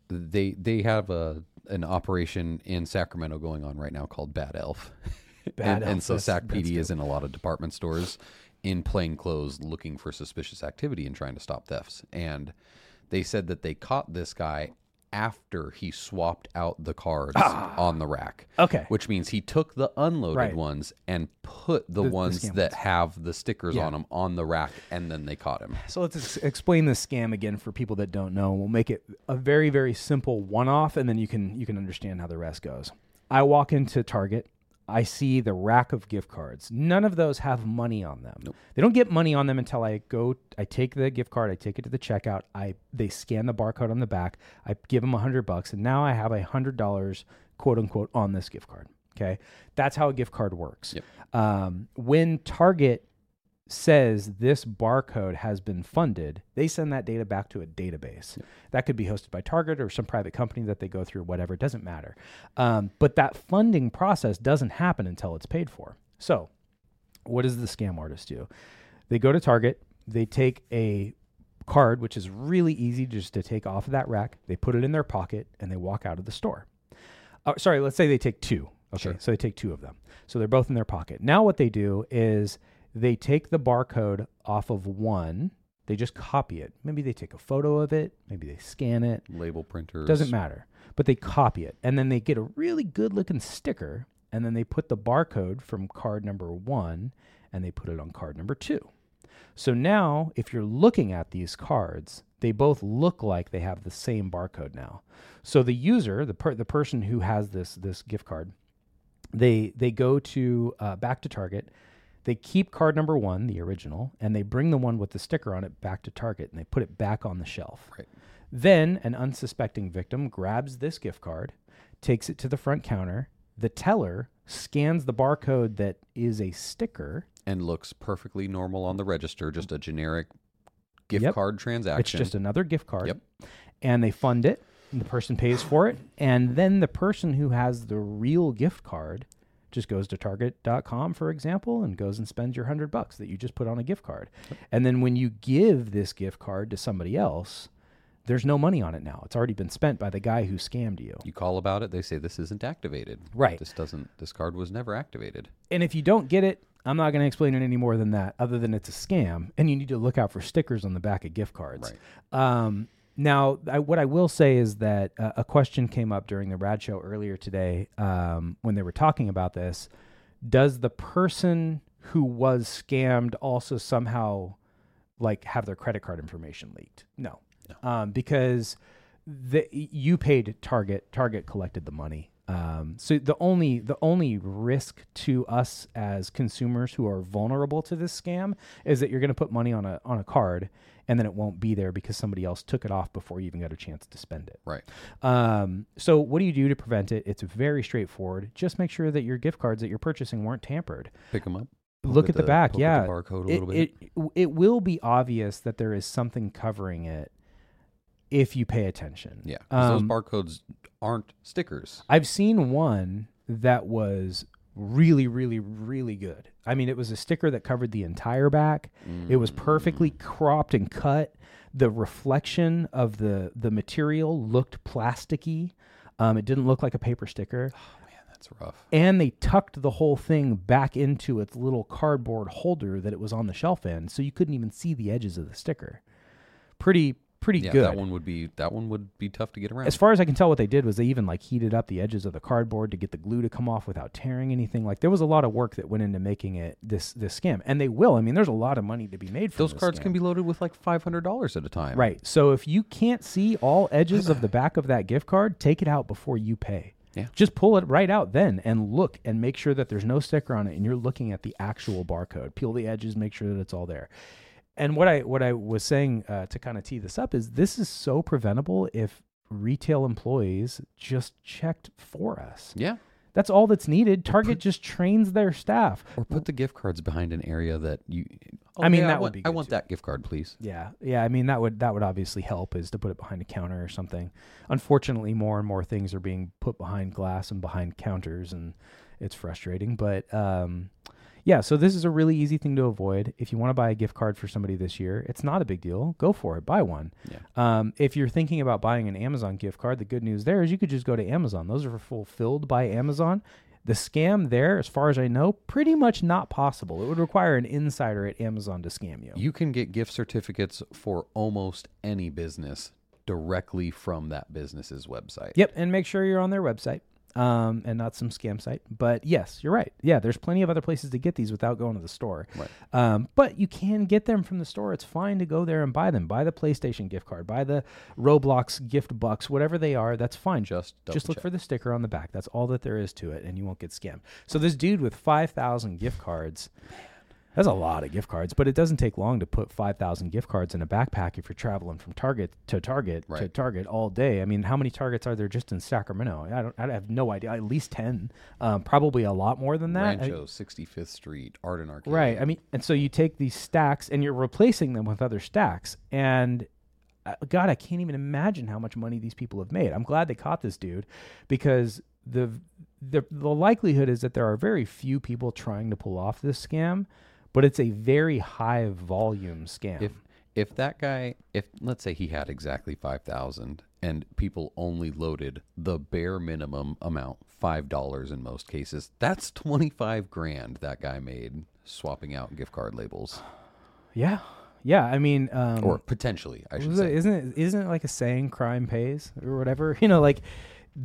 they have an operation in Sacramento going on right now called Bad Elf. And so SAC PD is in a lot of department stores in plain clothes looking for suspicious activity and trying to stop thefts. And they said that they caught this guy after he swapped out the cards on the rack. Okay. Which means he took the unloaded ones and put the ones that have the stickers on them on the rack, and then they caught him. So let's explain the scam again for people that don't know. We'll make it a very, very simple one-off, and then you can understand how the rest goes. I walk into Target. I see the rack of gift cards. None of those have money on them. Nope. They don't get money on them until I take the gift card, I take it to the checkout, they scan the barcode on the back, I give them $100, and now I have $100, quote unquote, on this gift card. Okay? That's how a gift card works. Yep. When Target says this barcode has been funded, they send that data back to a database. Yep. That could be hosted by Target or some private company that they go through, whatever, it doesn't matter. But that funding process doesn't happen until it's paid for. So what does the scam artist do? They go to Target, they take a card, which is really easy just to take off of that rack, they put it in their pocket, and they walk out of the store. Let's say they take two. Okay, sure. So they take two of them. So they're both in their pocket. Now what they do is they take the barcode off of one. They just copy it. Maybe they take a photo of it. Maybe they scan it. Label printers. Doesn't matter. But they copy it. And then they get a really good-looking sticker, and then they put the barcode from card number one, and they put it on card number two. So now, if you're looking at these cards, they both look like they have the same barcode now. So the user, the person who has this gift card, they go to back to Target. They keep card number one, the original, and they bring the one with the sticker on it back to Target, and they put it back on the shelf. Right. Then an unsuspecting victim grabs this gift card, takes it to the front counter. The teller scans the barcode that is a sticker. And looks perfectly normal on the register, just a generic gift card transaction. It's just another gift card. Yep. And they fund it, and the person pays for it. And then the person who has the real gift card just goes to Target.com, for example, and goes and spends your $100 that you just put on a gift card. Okay. And then when you give this gift card to somebody else, there's no money on it now. It's already been spent by the guy who scammed you. You call about it. They say, this isn't activated. Right. This card was never activated. And if you don't get it, I'm not going to explain it any more than that, other than it's a scam. And you need to look out for stickers on the back of gift cards. Right. Now, what I will say is that a question came up during the Rad Show earlier today when they were talking about this. Does the person who was scammed also somehow have their credit card information leaked? No. Because you paid Target. Target collected the money. So the only risk to us as consumers who are vulnerable to this scam is that you're going to put money on a card, and then it won't be there because somebody else took it off before you even got a chance to spend it. Right. So what do you do to prevent it? It's very straightforward. Just make sure that your gift cards that you're purchasing weren't tampered. Pick them up. Look at the back, yeah. The barcode a little bit. It will be obvious that there is something covering it if you pay attention. Yeah, because those barcodes aren't stickers. I've seen one that was really, really, really good. I mean, it was a sticker that covered the entire back. Mm. It was perfectly cropped and cut. The reflection of the material looked plasticky. It didn't look like a paper sticker. It's rough. And they tucked the whole thing back into its little cardboard holder that it was on the shelf in, so you couldn't even see the edges of the sticker. Pretty good. That one would be tough to get around. As far as I can tell, what they did was they even like heated up the edges of the cardboard to get the glue to come off without tearing anything. Like there was a lot of work that went into making it this scam, and they will. I mean, there's a lot of money to be made from those cards. Scam can be loaded with like $500 at a time. Right. So if you can't see all edges of the back of that gift card, take it out before you pay. Yeah. Just pull it right out then and look and make sure that there's no sticker on it and you're looking at the actual barcode. Peel the edges, make sure that it's all there. And what I was saying to kind of tee this up is this is so preventable if retail employees just checked for us. Yeah. That's all that's needed. Target just trains their staff. Or put the gift cards behind an area that you... Oh, I mean, yeah, that would be good. I want too. That gift card, please. Yeah. Yeah, I mean, that would obviously help is to put it behind a counter or something. Unfortunately, more and more things are being put behind glass and behind counters, and it's frustrating. But, yeah, so this is a really easy thing to avoid. If you want to buy a gift card for somebody this year, it's not a big deal. Go for it. Buy one. Yeah. If you're thinking about buying an Amazon gift card, the good news there is you could just go to Amazon. Those are fulfilled by Amazon. The scam there, as far as I know, pretty much not possible. It would require an insider at Amazon to scam you. You can get gift certificates for almost any business directly from that business's website. Yep, and make sure you're on their website. And not some scam site. But yes, you're right. Yeah, there's plenty of other places to get these without going to the store. Right. But you can get them from the store. It's fine to go there and buy them. Buy the PlayStation gift card. Buy the Roblox gift bucks, whatever they are. That's fine. Just look for the sticker on the back. That's all that there is to it, and you won't get scammed. So this dude with 5,000 gift cards... That's a lot of gift cards, but it doesn't take long to put 5,000 gift cards in a backpack if you're traveling from Target all day. I mean, how many Targets are there just in Sacramento? I have no idea. At least 10, probably a lot more than that. Rancho, 65th Street, Art and Arcade. Right. I mean, and so you take these stacks and you're replacing them with other stacks. And God, I can't even imagine how much money these people have made. I'm glad they caught this dude because the likelihood is that there are very few people trying to pull off this scam. But it's a very high volume scam. If that guy, let's say he had exactly 5,000 and people only loaded the bare minimum amount, $5 in most cases, that's 25 grand that guy made swapping out gift card labels. Yeah. Yeah, I mean, or potentially, I should say. Isn't it like a saying, crime pays or whatever? You know, like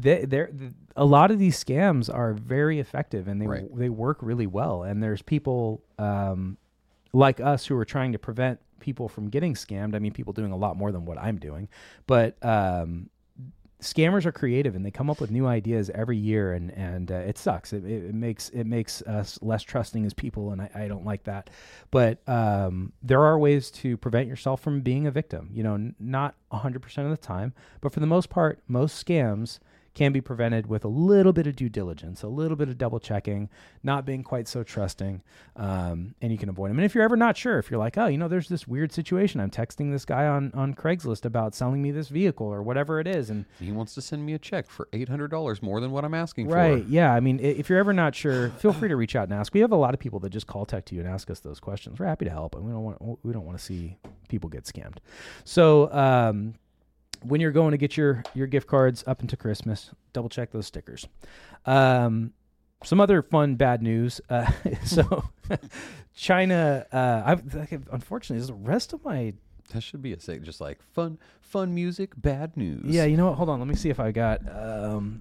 a lot of these scams are very effective and they work really well. And there's people like us who are trying to prevent people from getting scammed. I mean, people doing a lot more than what I'm doing, but scammers are creative and they come up with new ideas every year. And it sucks. It makes us less trusting as people. And I don't like that, but there are ways to prevent yourself from being a victim, you know, not 100% of the time, but for the most part, most scams can be prevented with a little bit of due diligence, a little bit of double checking, not being quite so trusting, and you can avoid them. And if you're ever not sure, if you're like, oh, you know, there's this weird situation. I'm texting this guy on Craigslist about selling me this vehicle or whatever it is. And he wants to send me a check for $800 more than what I'm asking for. Right, yeah. I mean, if you're ever not sure, feel free to reach out and ask. We have a lot of people that just call tech to you and ask us those questions. We're happy to help, and we don't want to see people get scammed. So, when you're going to get your gift cards up into Christmas, double check those stickers. Some other fun, bad news. So China, unfortunately, the rest of my... That should be a thing, just like fun music, bad news. Yeah, you know what? Hold on. Let me see if I got...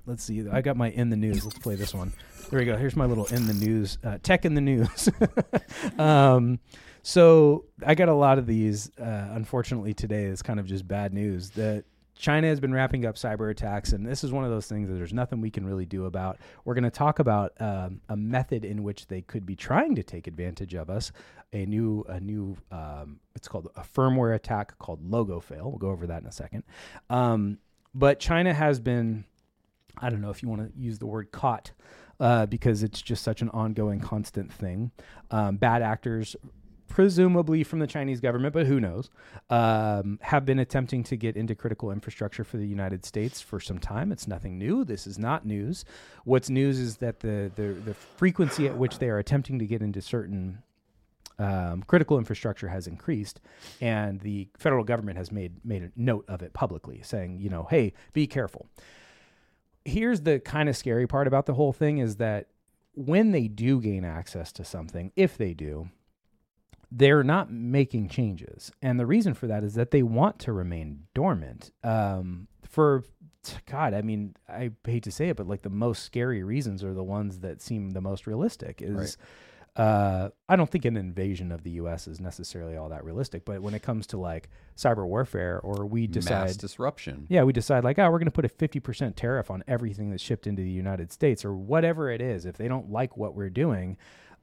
let's see. I got my In the News. Let's play this one. There we go. Here's my little In the News. Tech in the News. So I got a lot of these, unfortunately, today. It's kind of just bad news that China has been wrapping up cyber attacks, and this is one of those things that there's nothing we can really do about. We're going to talk about a method in which they could be trying to take advantage of us, a new it's called a firmware attack called LOGOfail. We'll go over that in a second. But China has been I don't know if you want to use the word caught, because it's just such an ongoing, constant thing. Bad actors, presumably from the Chinese government, but who knows, have been attempting to get into critical infrastructure for the United States for some time. It's nothing new. This is not news. What's news is that the frequency at which they are attempting to get into certain critical infrastructure has increased, and the federal government has made a note of it publicly, saying, you know, hey, be careful. Here's the kind of scary part about the whole thing is that when they do gain access to something, if they do, they're not making changes. And the reason for that is that they want to remain dormant. God, I mean, I hate to say it, but like the most scary reasons are the ones that seem the most realistic is... Right. I don't think an invasion of the U.S. is necessarily all that realistic, but when it comes to like cyber warfare, or we decide mass disruption, yeah, we decide like, oh, we're going to put a 50% tariff on everything that's shipped into the United States or whatever it is. If they don't like what we're doing,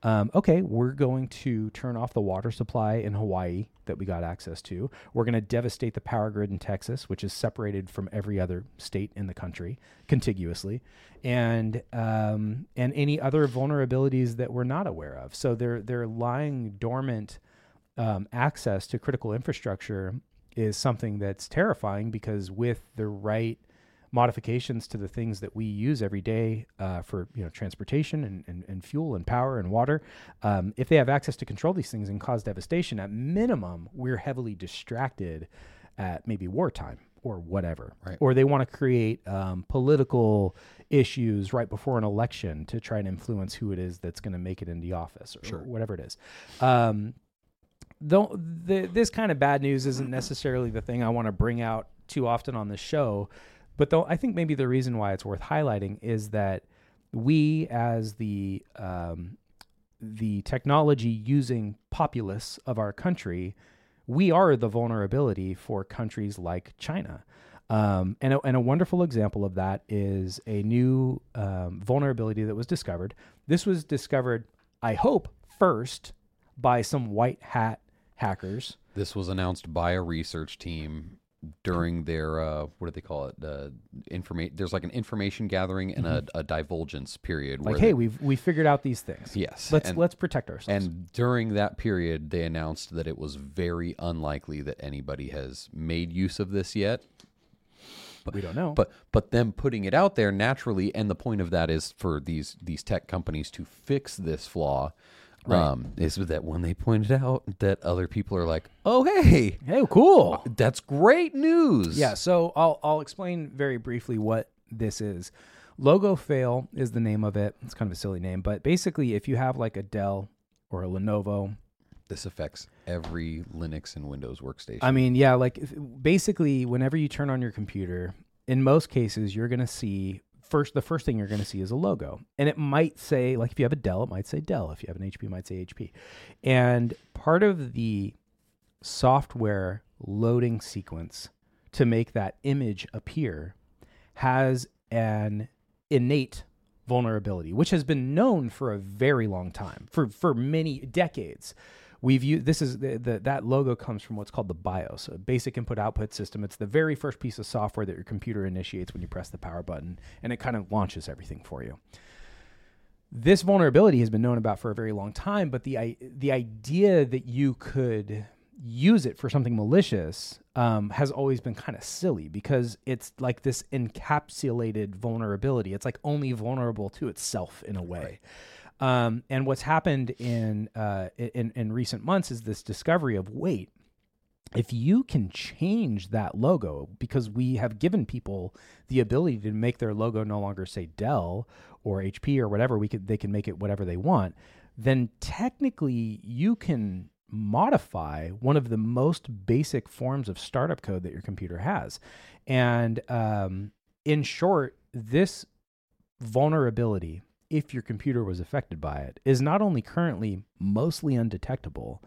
okay, we're going to turn off the water supply in Hawaii that we got access to. We're going to devastate the power grid in Texas, which is separated from every other state in the country contiguously, and any other vulnerabilities that we're not aware of. So they're lying dormant access to critical infrastructure is something that's terrifying, because with the right modifications to the things that we use every day for, you know, transportation and fuel and power and water. If they have access to control these things and cause devastation, at minimum, we're heavily distracted at maybe wartime or whatever. Right. Or they want to create political issues right before an election to try and influence who it is that's going to make it into office or whatever it is. Though this kind of bad news isn't necessarily the thing I want to bring out too often on this show. But I think maybe the reason why it's worth highlighting is that we, as the technology using populace of our country, we are the vulnerability for countries like China. And a wonderful example of that is a new vulnerability that was discovered. This was discovered, I hope, first by some white hat hackers. This was announced by a research team during their what do they call it? There's like an information gathering and a divulgence period. Like, hey, we figured out these things. Yes, let's protect ourselves. And during that period, they announced that it was very unlikely that anybody has made use of this yet. But we don't know. But them putting it out there naturally, and the point of that is for these tech companies to fix this flaw. Right. Is that when they pointed out that other people are like, oh, hey, cool. That's great news. Yeah. So I'll explain very briefly what this is. LOGOfail is the name of it. It's kind of a silly name, but basically if you have like a Dell or a Lenovo, this affects every Linux and Windows workstation. I mean, yeah, like basically whenever you turn on your computer, in most cases, you're going to see the first thing you're going to see is a logo. And it might say, like, if you have a Dell, it might say Dell. If you have an HP, it might say HP. And part of the software loading sequence to make that image appear has an innate vulnerability, which has been known for a very long time, for many decades. That logo comes from what's called the BIOS, a basic input-output system. It's the very first piece of software that your computer initiates when you press the power button, and it kind of launches everything for you. This vulnerability has been known about for a very long time, but the idea that you could use it for something malicious has always been kind of silly, because it's like this encapsulated vulnerability. It's like only vulnerable to itself in a way. Right. And what's happened in recent months is this discovery of, wait, if you can change that logo, because we have given people the ability to make their logo no longer say Dell or HP or whatever, they can make it whatever they want, then technically you can modify one of the most basic forms of startup code that your computer has. And in short, this vulnerability, if your computer was affected by it, is not only currently mostly undetectable,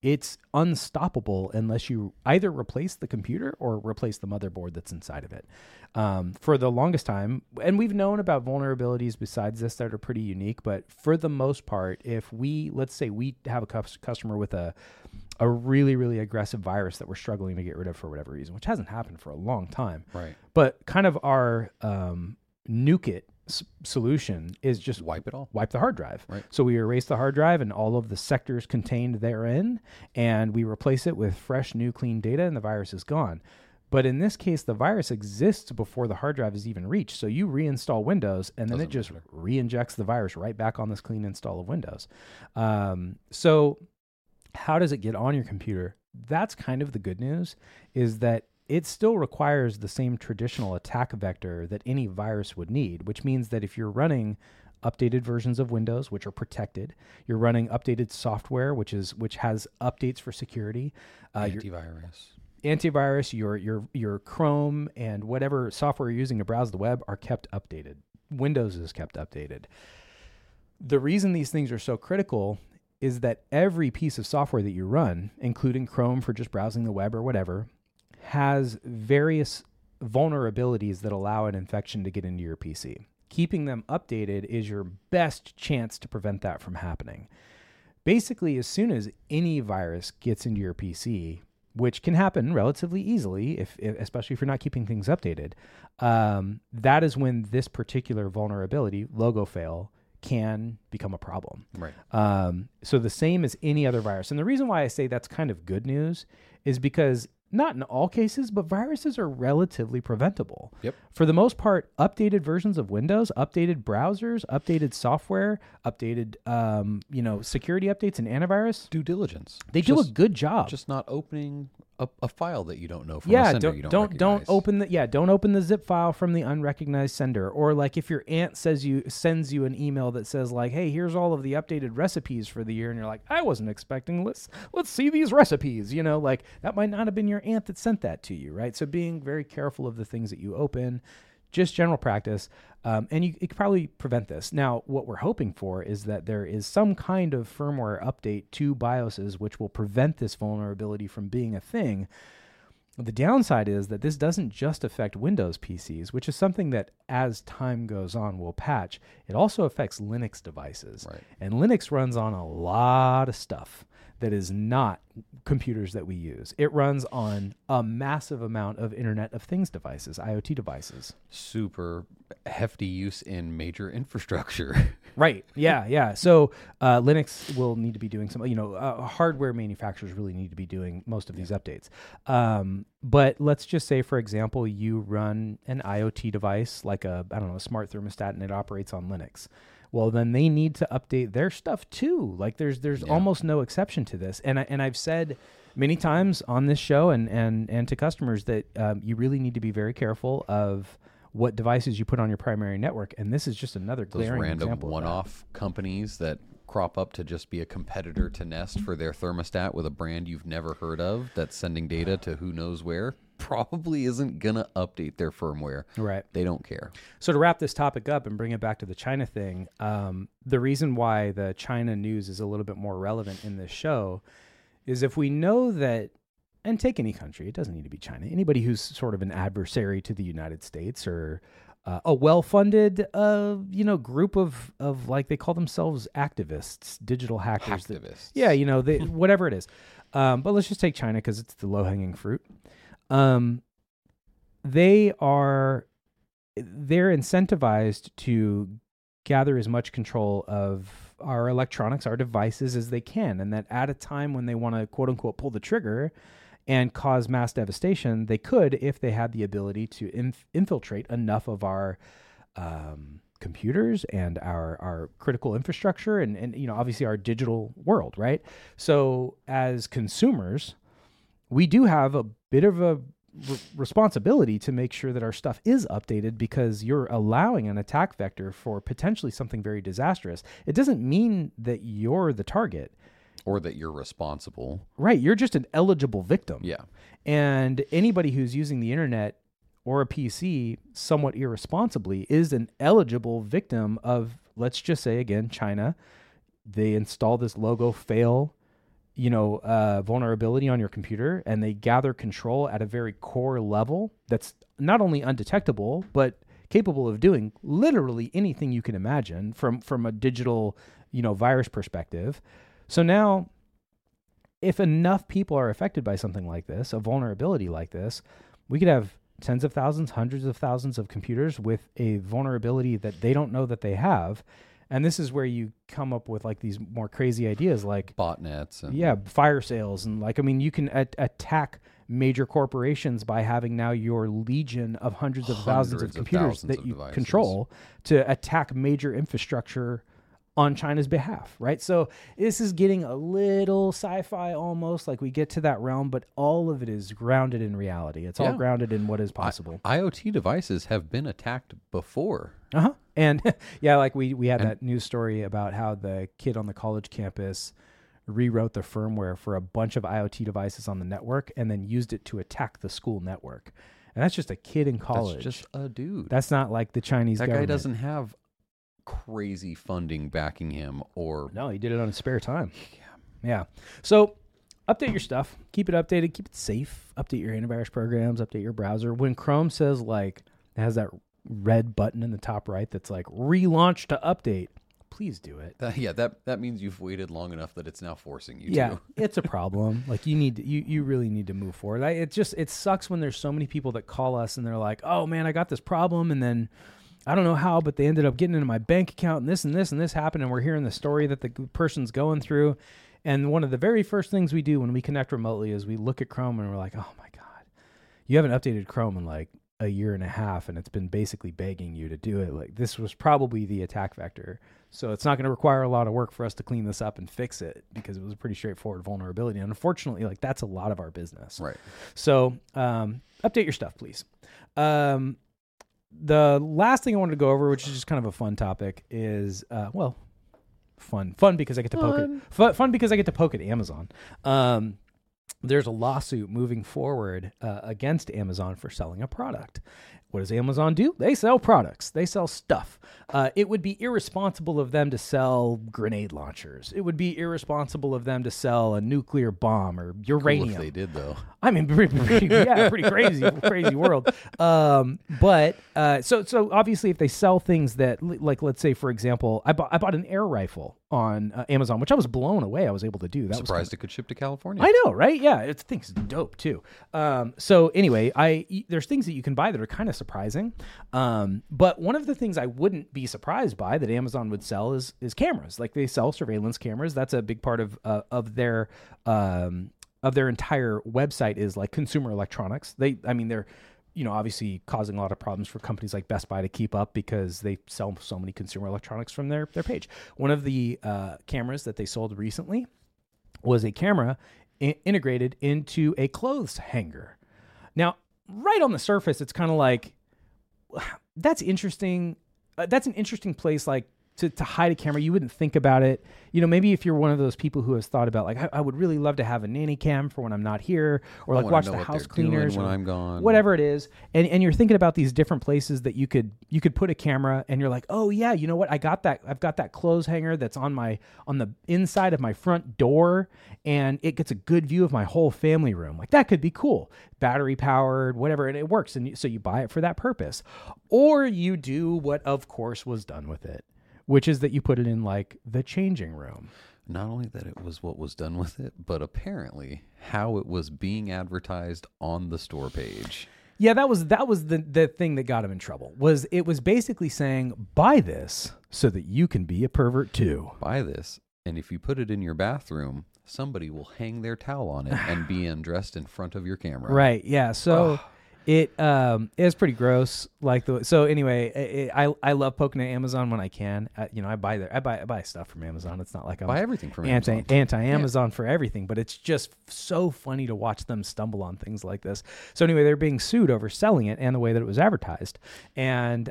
it's unstoppable unless you either replace the computer or replace the motherboard that's inside of it. For the longest time, and we've known about vulnerabilities besides this that are pretty unique, but for the most part, if let's say we have a customer with a really, really aggressive virus that we're struggling to get rid of for whatever reason, which hasn't happened for a long time. Right. But kind of our nuke it solution is just wipe it all, wipe the hard drive. Right. So we erase the hard drive and all of the sectors contained therein, and we replace it with fresh, new, clean data, and the virus is gone. But in this case, the virus exists before the hard drive is even reached. So you reinstall Windows, and then it just re-injects the virus right back on this clean install of Windows. So how does it get on your computer? That's kind of the good news, is that it still requires the same traditional attack vector that any virus would need, which means that if you're running updated versions of Windows, which are protected, you're running updated software, which has updates for security, antivirus, your Chrome and whatever software you're using to browse the web are kept updated. Windows is kept updated. The reason these things are so critical is that every piece of software that you run, including Chrome for just browsing the web or whatever, has various vulnerabilities that allow an infection to get into your PC. Keeping them updated is your best chance to prevent that from happening. Basically, as soon as any virus gets into your PC, which can happen relatively easily, especially if you're not keeping things updated, that is when this particular vulnerability, LOGOfail, can become a problem. Right. So the same as any other virus. And the reason why I say that's kind of good news is because not in all cases, but viruses are relatively preventable. Yep. For the most part, updated versions of Windows, updated browsers, updated software, updated security updates and antivirus. Due diligence. They do a good job. Just not opening up a file that you don't know from the sender. Don't open the zip file from the unrecognized sender. Or like if your aunt sends you an email that says like, hey, here's all of the updated recipes for the year, and you're like, I wasn't expecting. Let's see these recipes. You know, like that might not have been your aunt that sent that to you, right? So being very careful of the things that you open, just general practice, and you could probably prevent this. Now, what we're hoping for is that there is some kind of firmware update to BIOSes which will prevent this vulnerability from being a thing. The downside is that this doesn't just affect Windows PCs, which is something that as time goes on will patch. It also affects Linux devices. Right. And Linux runs on a lot of stuff that is not computers that we use. It runs on a massive amount of Internet of Things devices, IoT devices. Super hefty use in major infrastructure. Right. Yeah. So Linux will need to be doing some, hardware manufacturers really need to be doing most of these updates. But let's just say, for example, you run an IoT device like a smart thermostat, and it operates on Linux. Well, then they need to update their stuff too. Like there's almost no exception to this. And I've said many times on this show and to customers that you really need to be very careful of what devices you put on your primary network. And this is just another glaring example. Those random one-off companies that crop up to just be a competitor to Nest for their thermostat with a brand you've never heard of that's sending data to who knows where, probably isn't going to update their firmware. Right. They don't care. So to wrap this topic up and bring it back to the China thing, the reason why the China news is a little bit more relevant in this show is if we know that, and take any country, it doesn't need to be China, anybody who's sort of an adversary to the United States or a well-funded, group of like they call themselves activists, digital hackers. Activists. Whatever it is. But let's just take China because it's the low-hanging fruit. They're incentivized to gather as much control of our electronics, our devices as they can. And that at a time when they want to, quote unquote, pull the trigger and cause mass devastation, they could if they had the ability to infiltrate enough of our computers and our critical infrastructure and obviously our digital world, right? So as consumers, we do have a bit of a responsibility to make sure that our stuff is updated because you're allowing an attack vector for potentially something very disastrous. It doesn't mean that you're the target. Or that you're responsible. Right. You're just an eligible victim. Yeah. And anybody who's using the internet or a PC somewhat irresponsibly is an eligible victim of, let's just say again, China. They install this LOGOfail vulnerability on your computer, and they gather control at a very core level that's not only undetectable, but capable of doing literally anything you can imagine from a digital, virus perspective. So now, if enough people are affected by something like this, a vulnerability like this, we could have tens of thousands, hundreds of thousands of computers with a vulnerability that they don't know that they have. And this is where you come up with like these more crazy ideas like botnets and fire sales. And like, I mean, you can attack major corporations by having now your legion of hundreds of thousands of computers that you control to attack major infrastructure on China's behalf, right? So this is getting a little sci-fi almost, like we get to that realm, but all of it is grounded in reality. It's all grounded in what is possible. IoT devices have been attacked before. Uh-huh. And like we had that news story about how the kid on the college campus rewrote the firmware for a bunch of IoT devices on the network and then used it to attack the school network. And that's just a kid in college. That's just a dude. That's not like the Chinese government. That guy doesn't have crazy funding backing him, or no, he did it on his spare time. Yeah. So update your stuff, keep it updated, keep it safe, update your antivirus programs, update your browser. When Chrome says like it has that red button in the top right that's like relaunch to update, please do it. That means you've waited long enough that it's now forcing you to. It's a problem. Like you really need to move forward. It sucks when there's so many people that call us and they're like, oh man, I got this problem, and then I don't know how, but they ended up getting into my bank account, and this happened, and we're hearing the story that the person's going through. And one of the very first things we do when we connect remotely is we look at Chrome and we're like, oh my God, you haven't updated Chrome in like a year and a half, and it's been basically begging you to do it. Like this was probably the attack vector. So it's not going to require a lot of work for us to clean this up and fix it, because it was a pretty straightforward vulnerability. And unfortunately, like that's a lot of our business. Right. So update your stuff, please. The last thing I wanted to go over, which is just kind of a fun topic, is fun because I get to poke at Amazon. There's a lawsuit moving forward against Amazon for selling a product. What does Amazon do? They sell products. They sell stuff. It would be irresponsible of them to sell grenade launchers. It would be irresponsible of them to sell a nuclear bomb or uranium. Cool if they did, though. I mean, pretty crazy world. So obviously, if they sell things that, like, let's say, for example, I bought an air rifle on Amazon, which I was blown away I was able to do. That surprised it could ship to California. I know, right? Yeah, it thing's dope, too. So anyway, there's things that you can buy that are kind of surprising. But one of the things I wouldn't be surprised by that Amazon would sell is cameras. Like they sell surveillance cameras. That's a big part of their entire website is like consumer electronics. They're obviously causing a lot of problems for companies like Best Buy to keep up because they sell so many consumer electronics from their page. One of the cameras that they sold recently was a camera integrated into a clothes hanger. Now, right on the surface, it's kind of like, that's interesting. That's an interesting place like to hide a camera. You wouldn't think about it. Maybe if you're one of those people who has thought about like, I would really love to have a nanny cam for when I'm not here, or like watch the house cleaners when I'm gone, whatever it is. And you're thinking about these different places that you could put a camera, and you're like, oh yeah, you know what? I've got that clothes hanger that's on the inside of my front door, and it gets a good view of my whole family room. Like that could be cool. Battery powered, whatever. And it works. And so you buy it for that purpose, or you do what of course was done with it, which is that you put it in like the changing room. Not only that it was what was done with it, but apparently how it was being advertised on the store page. Yeah, that was the thing that got him in trouble. It was basically saying, buy this so that you can be a pervert too. Buy this, and if you put it in your bathroom, somebody will hang their towel on it and be undressed in front of your camera. Right, yeah, so... It is pretty gross. I love poking at Amazon when I can. I buy stuff from Amazon. It's not like I buy everything from Amazon. Anti-Amazon for everything, but it's just so funny to watch them stumble on things like this. So anyway, they're being sued over selling it and the way that it was advertised. And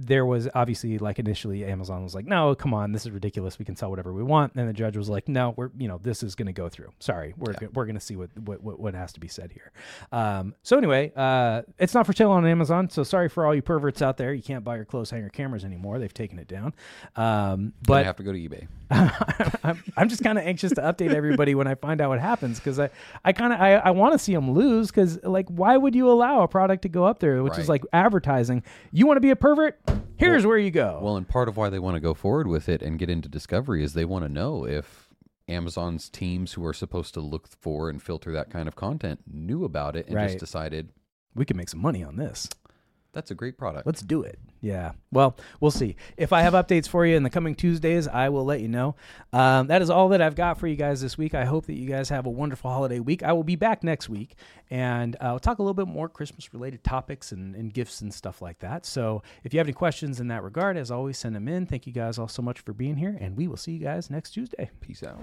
there was obviously like initially Amazon was like, no, come on, this is ridiculous. We can sell whatever we want. And the judge was like, no, this is going to go through. Sorry, we're going to see what has to be said here. So anyway. It's not for sale on Amazon, so sorry for all you perverts out there. You can't buy your clothes hanger cameras anymore. They've taken it down. But I have to go to eBay. I'm just kind of anxious to update everybody when I find out what happens, because I want to see them lose, because like why would you allow a product to go up there, which is like advertising? You want to be a pervert? Here's where you go. Well, and part of why they want to go forward with it and get into discovery is they want to know if Amazon's teams who are supposed to look for and filter that kind of content knew about it and just decided, we could make some money on this. That's a great product. Let's do it. Yeah. Well, we'll see. If I have updates for you in the coming Tuesdays, I will let you know. That is all that I've got for you guys this week. I hope that you guys have a wonderful holiday week. I will be back next week, and I'll talk a little bit more Christmas-related topics and gifts and stuff like that. So if you have any questions in that regard, as always, send them in. Thank you guys all so much for being here, and we will see you guys next Tuesday. Peace out.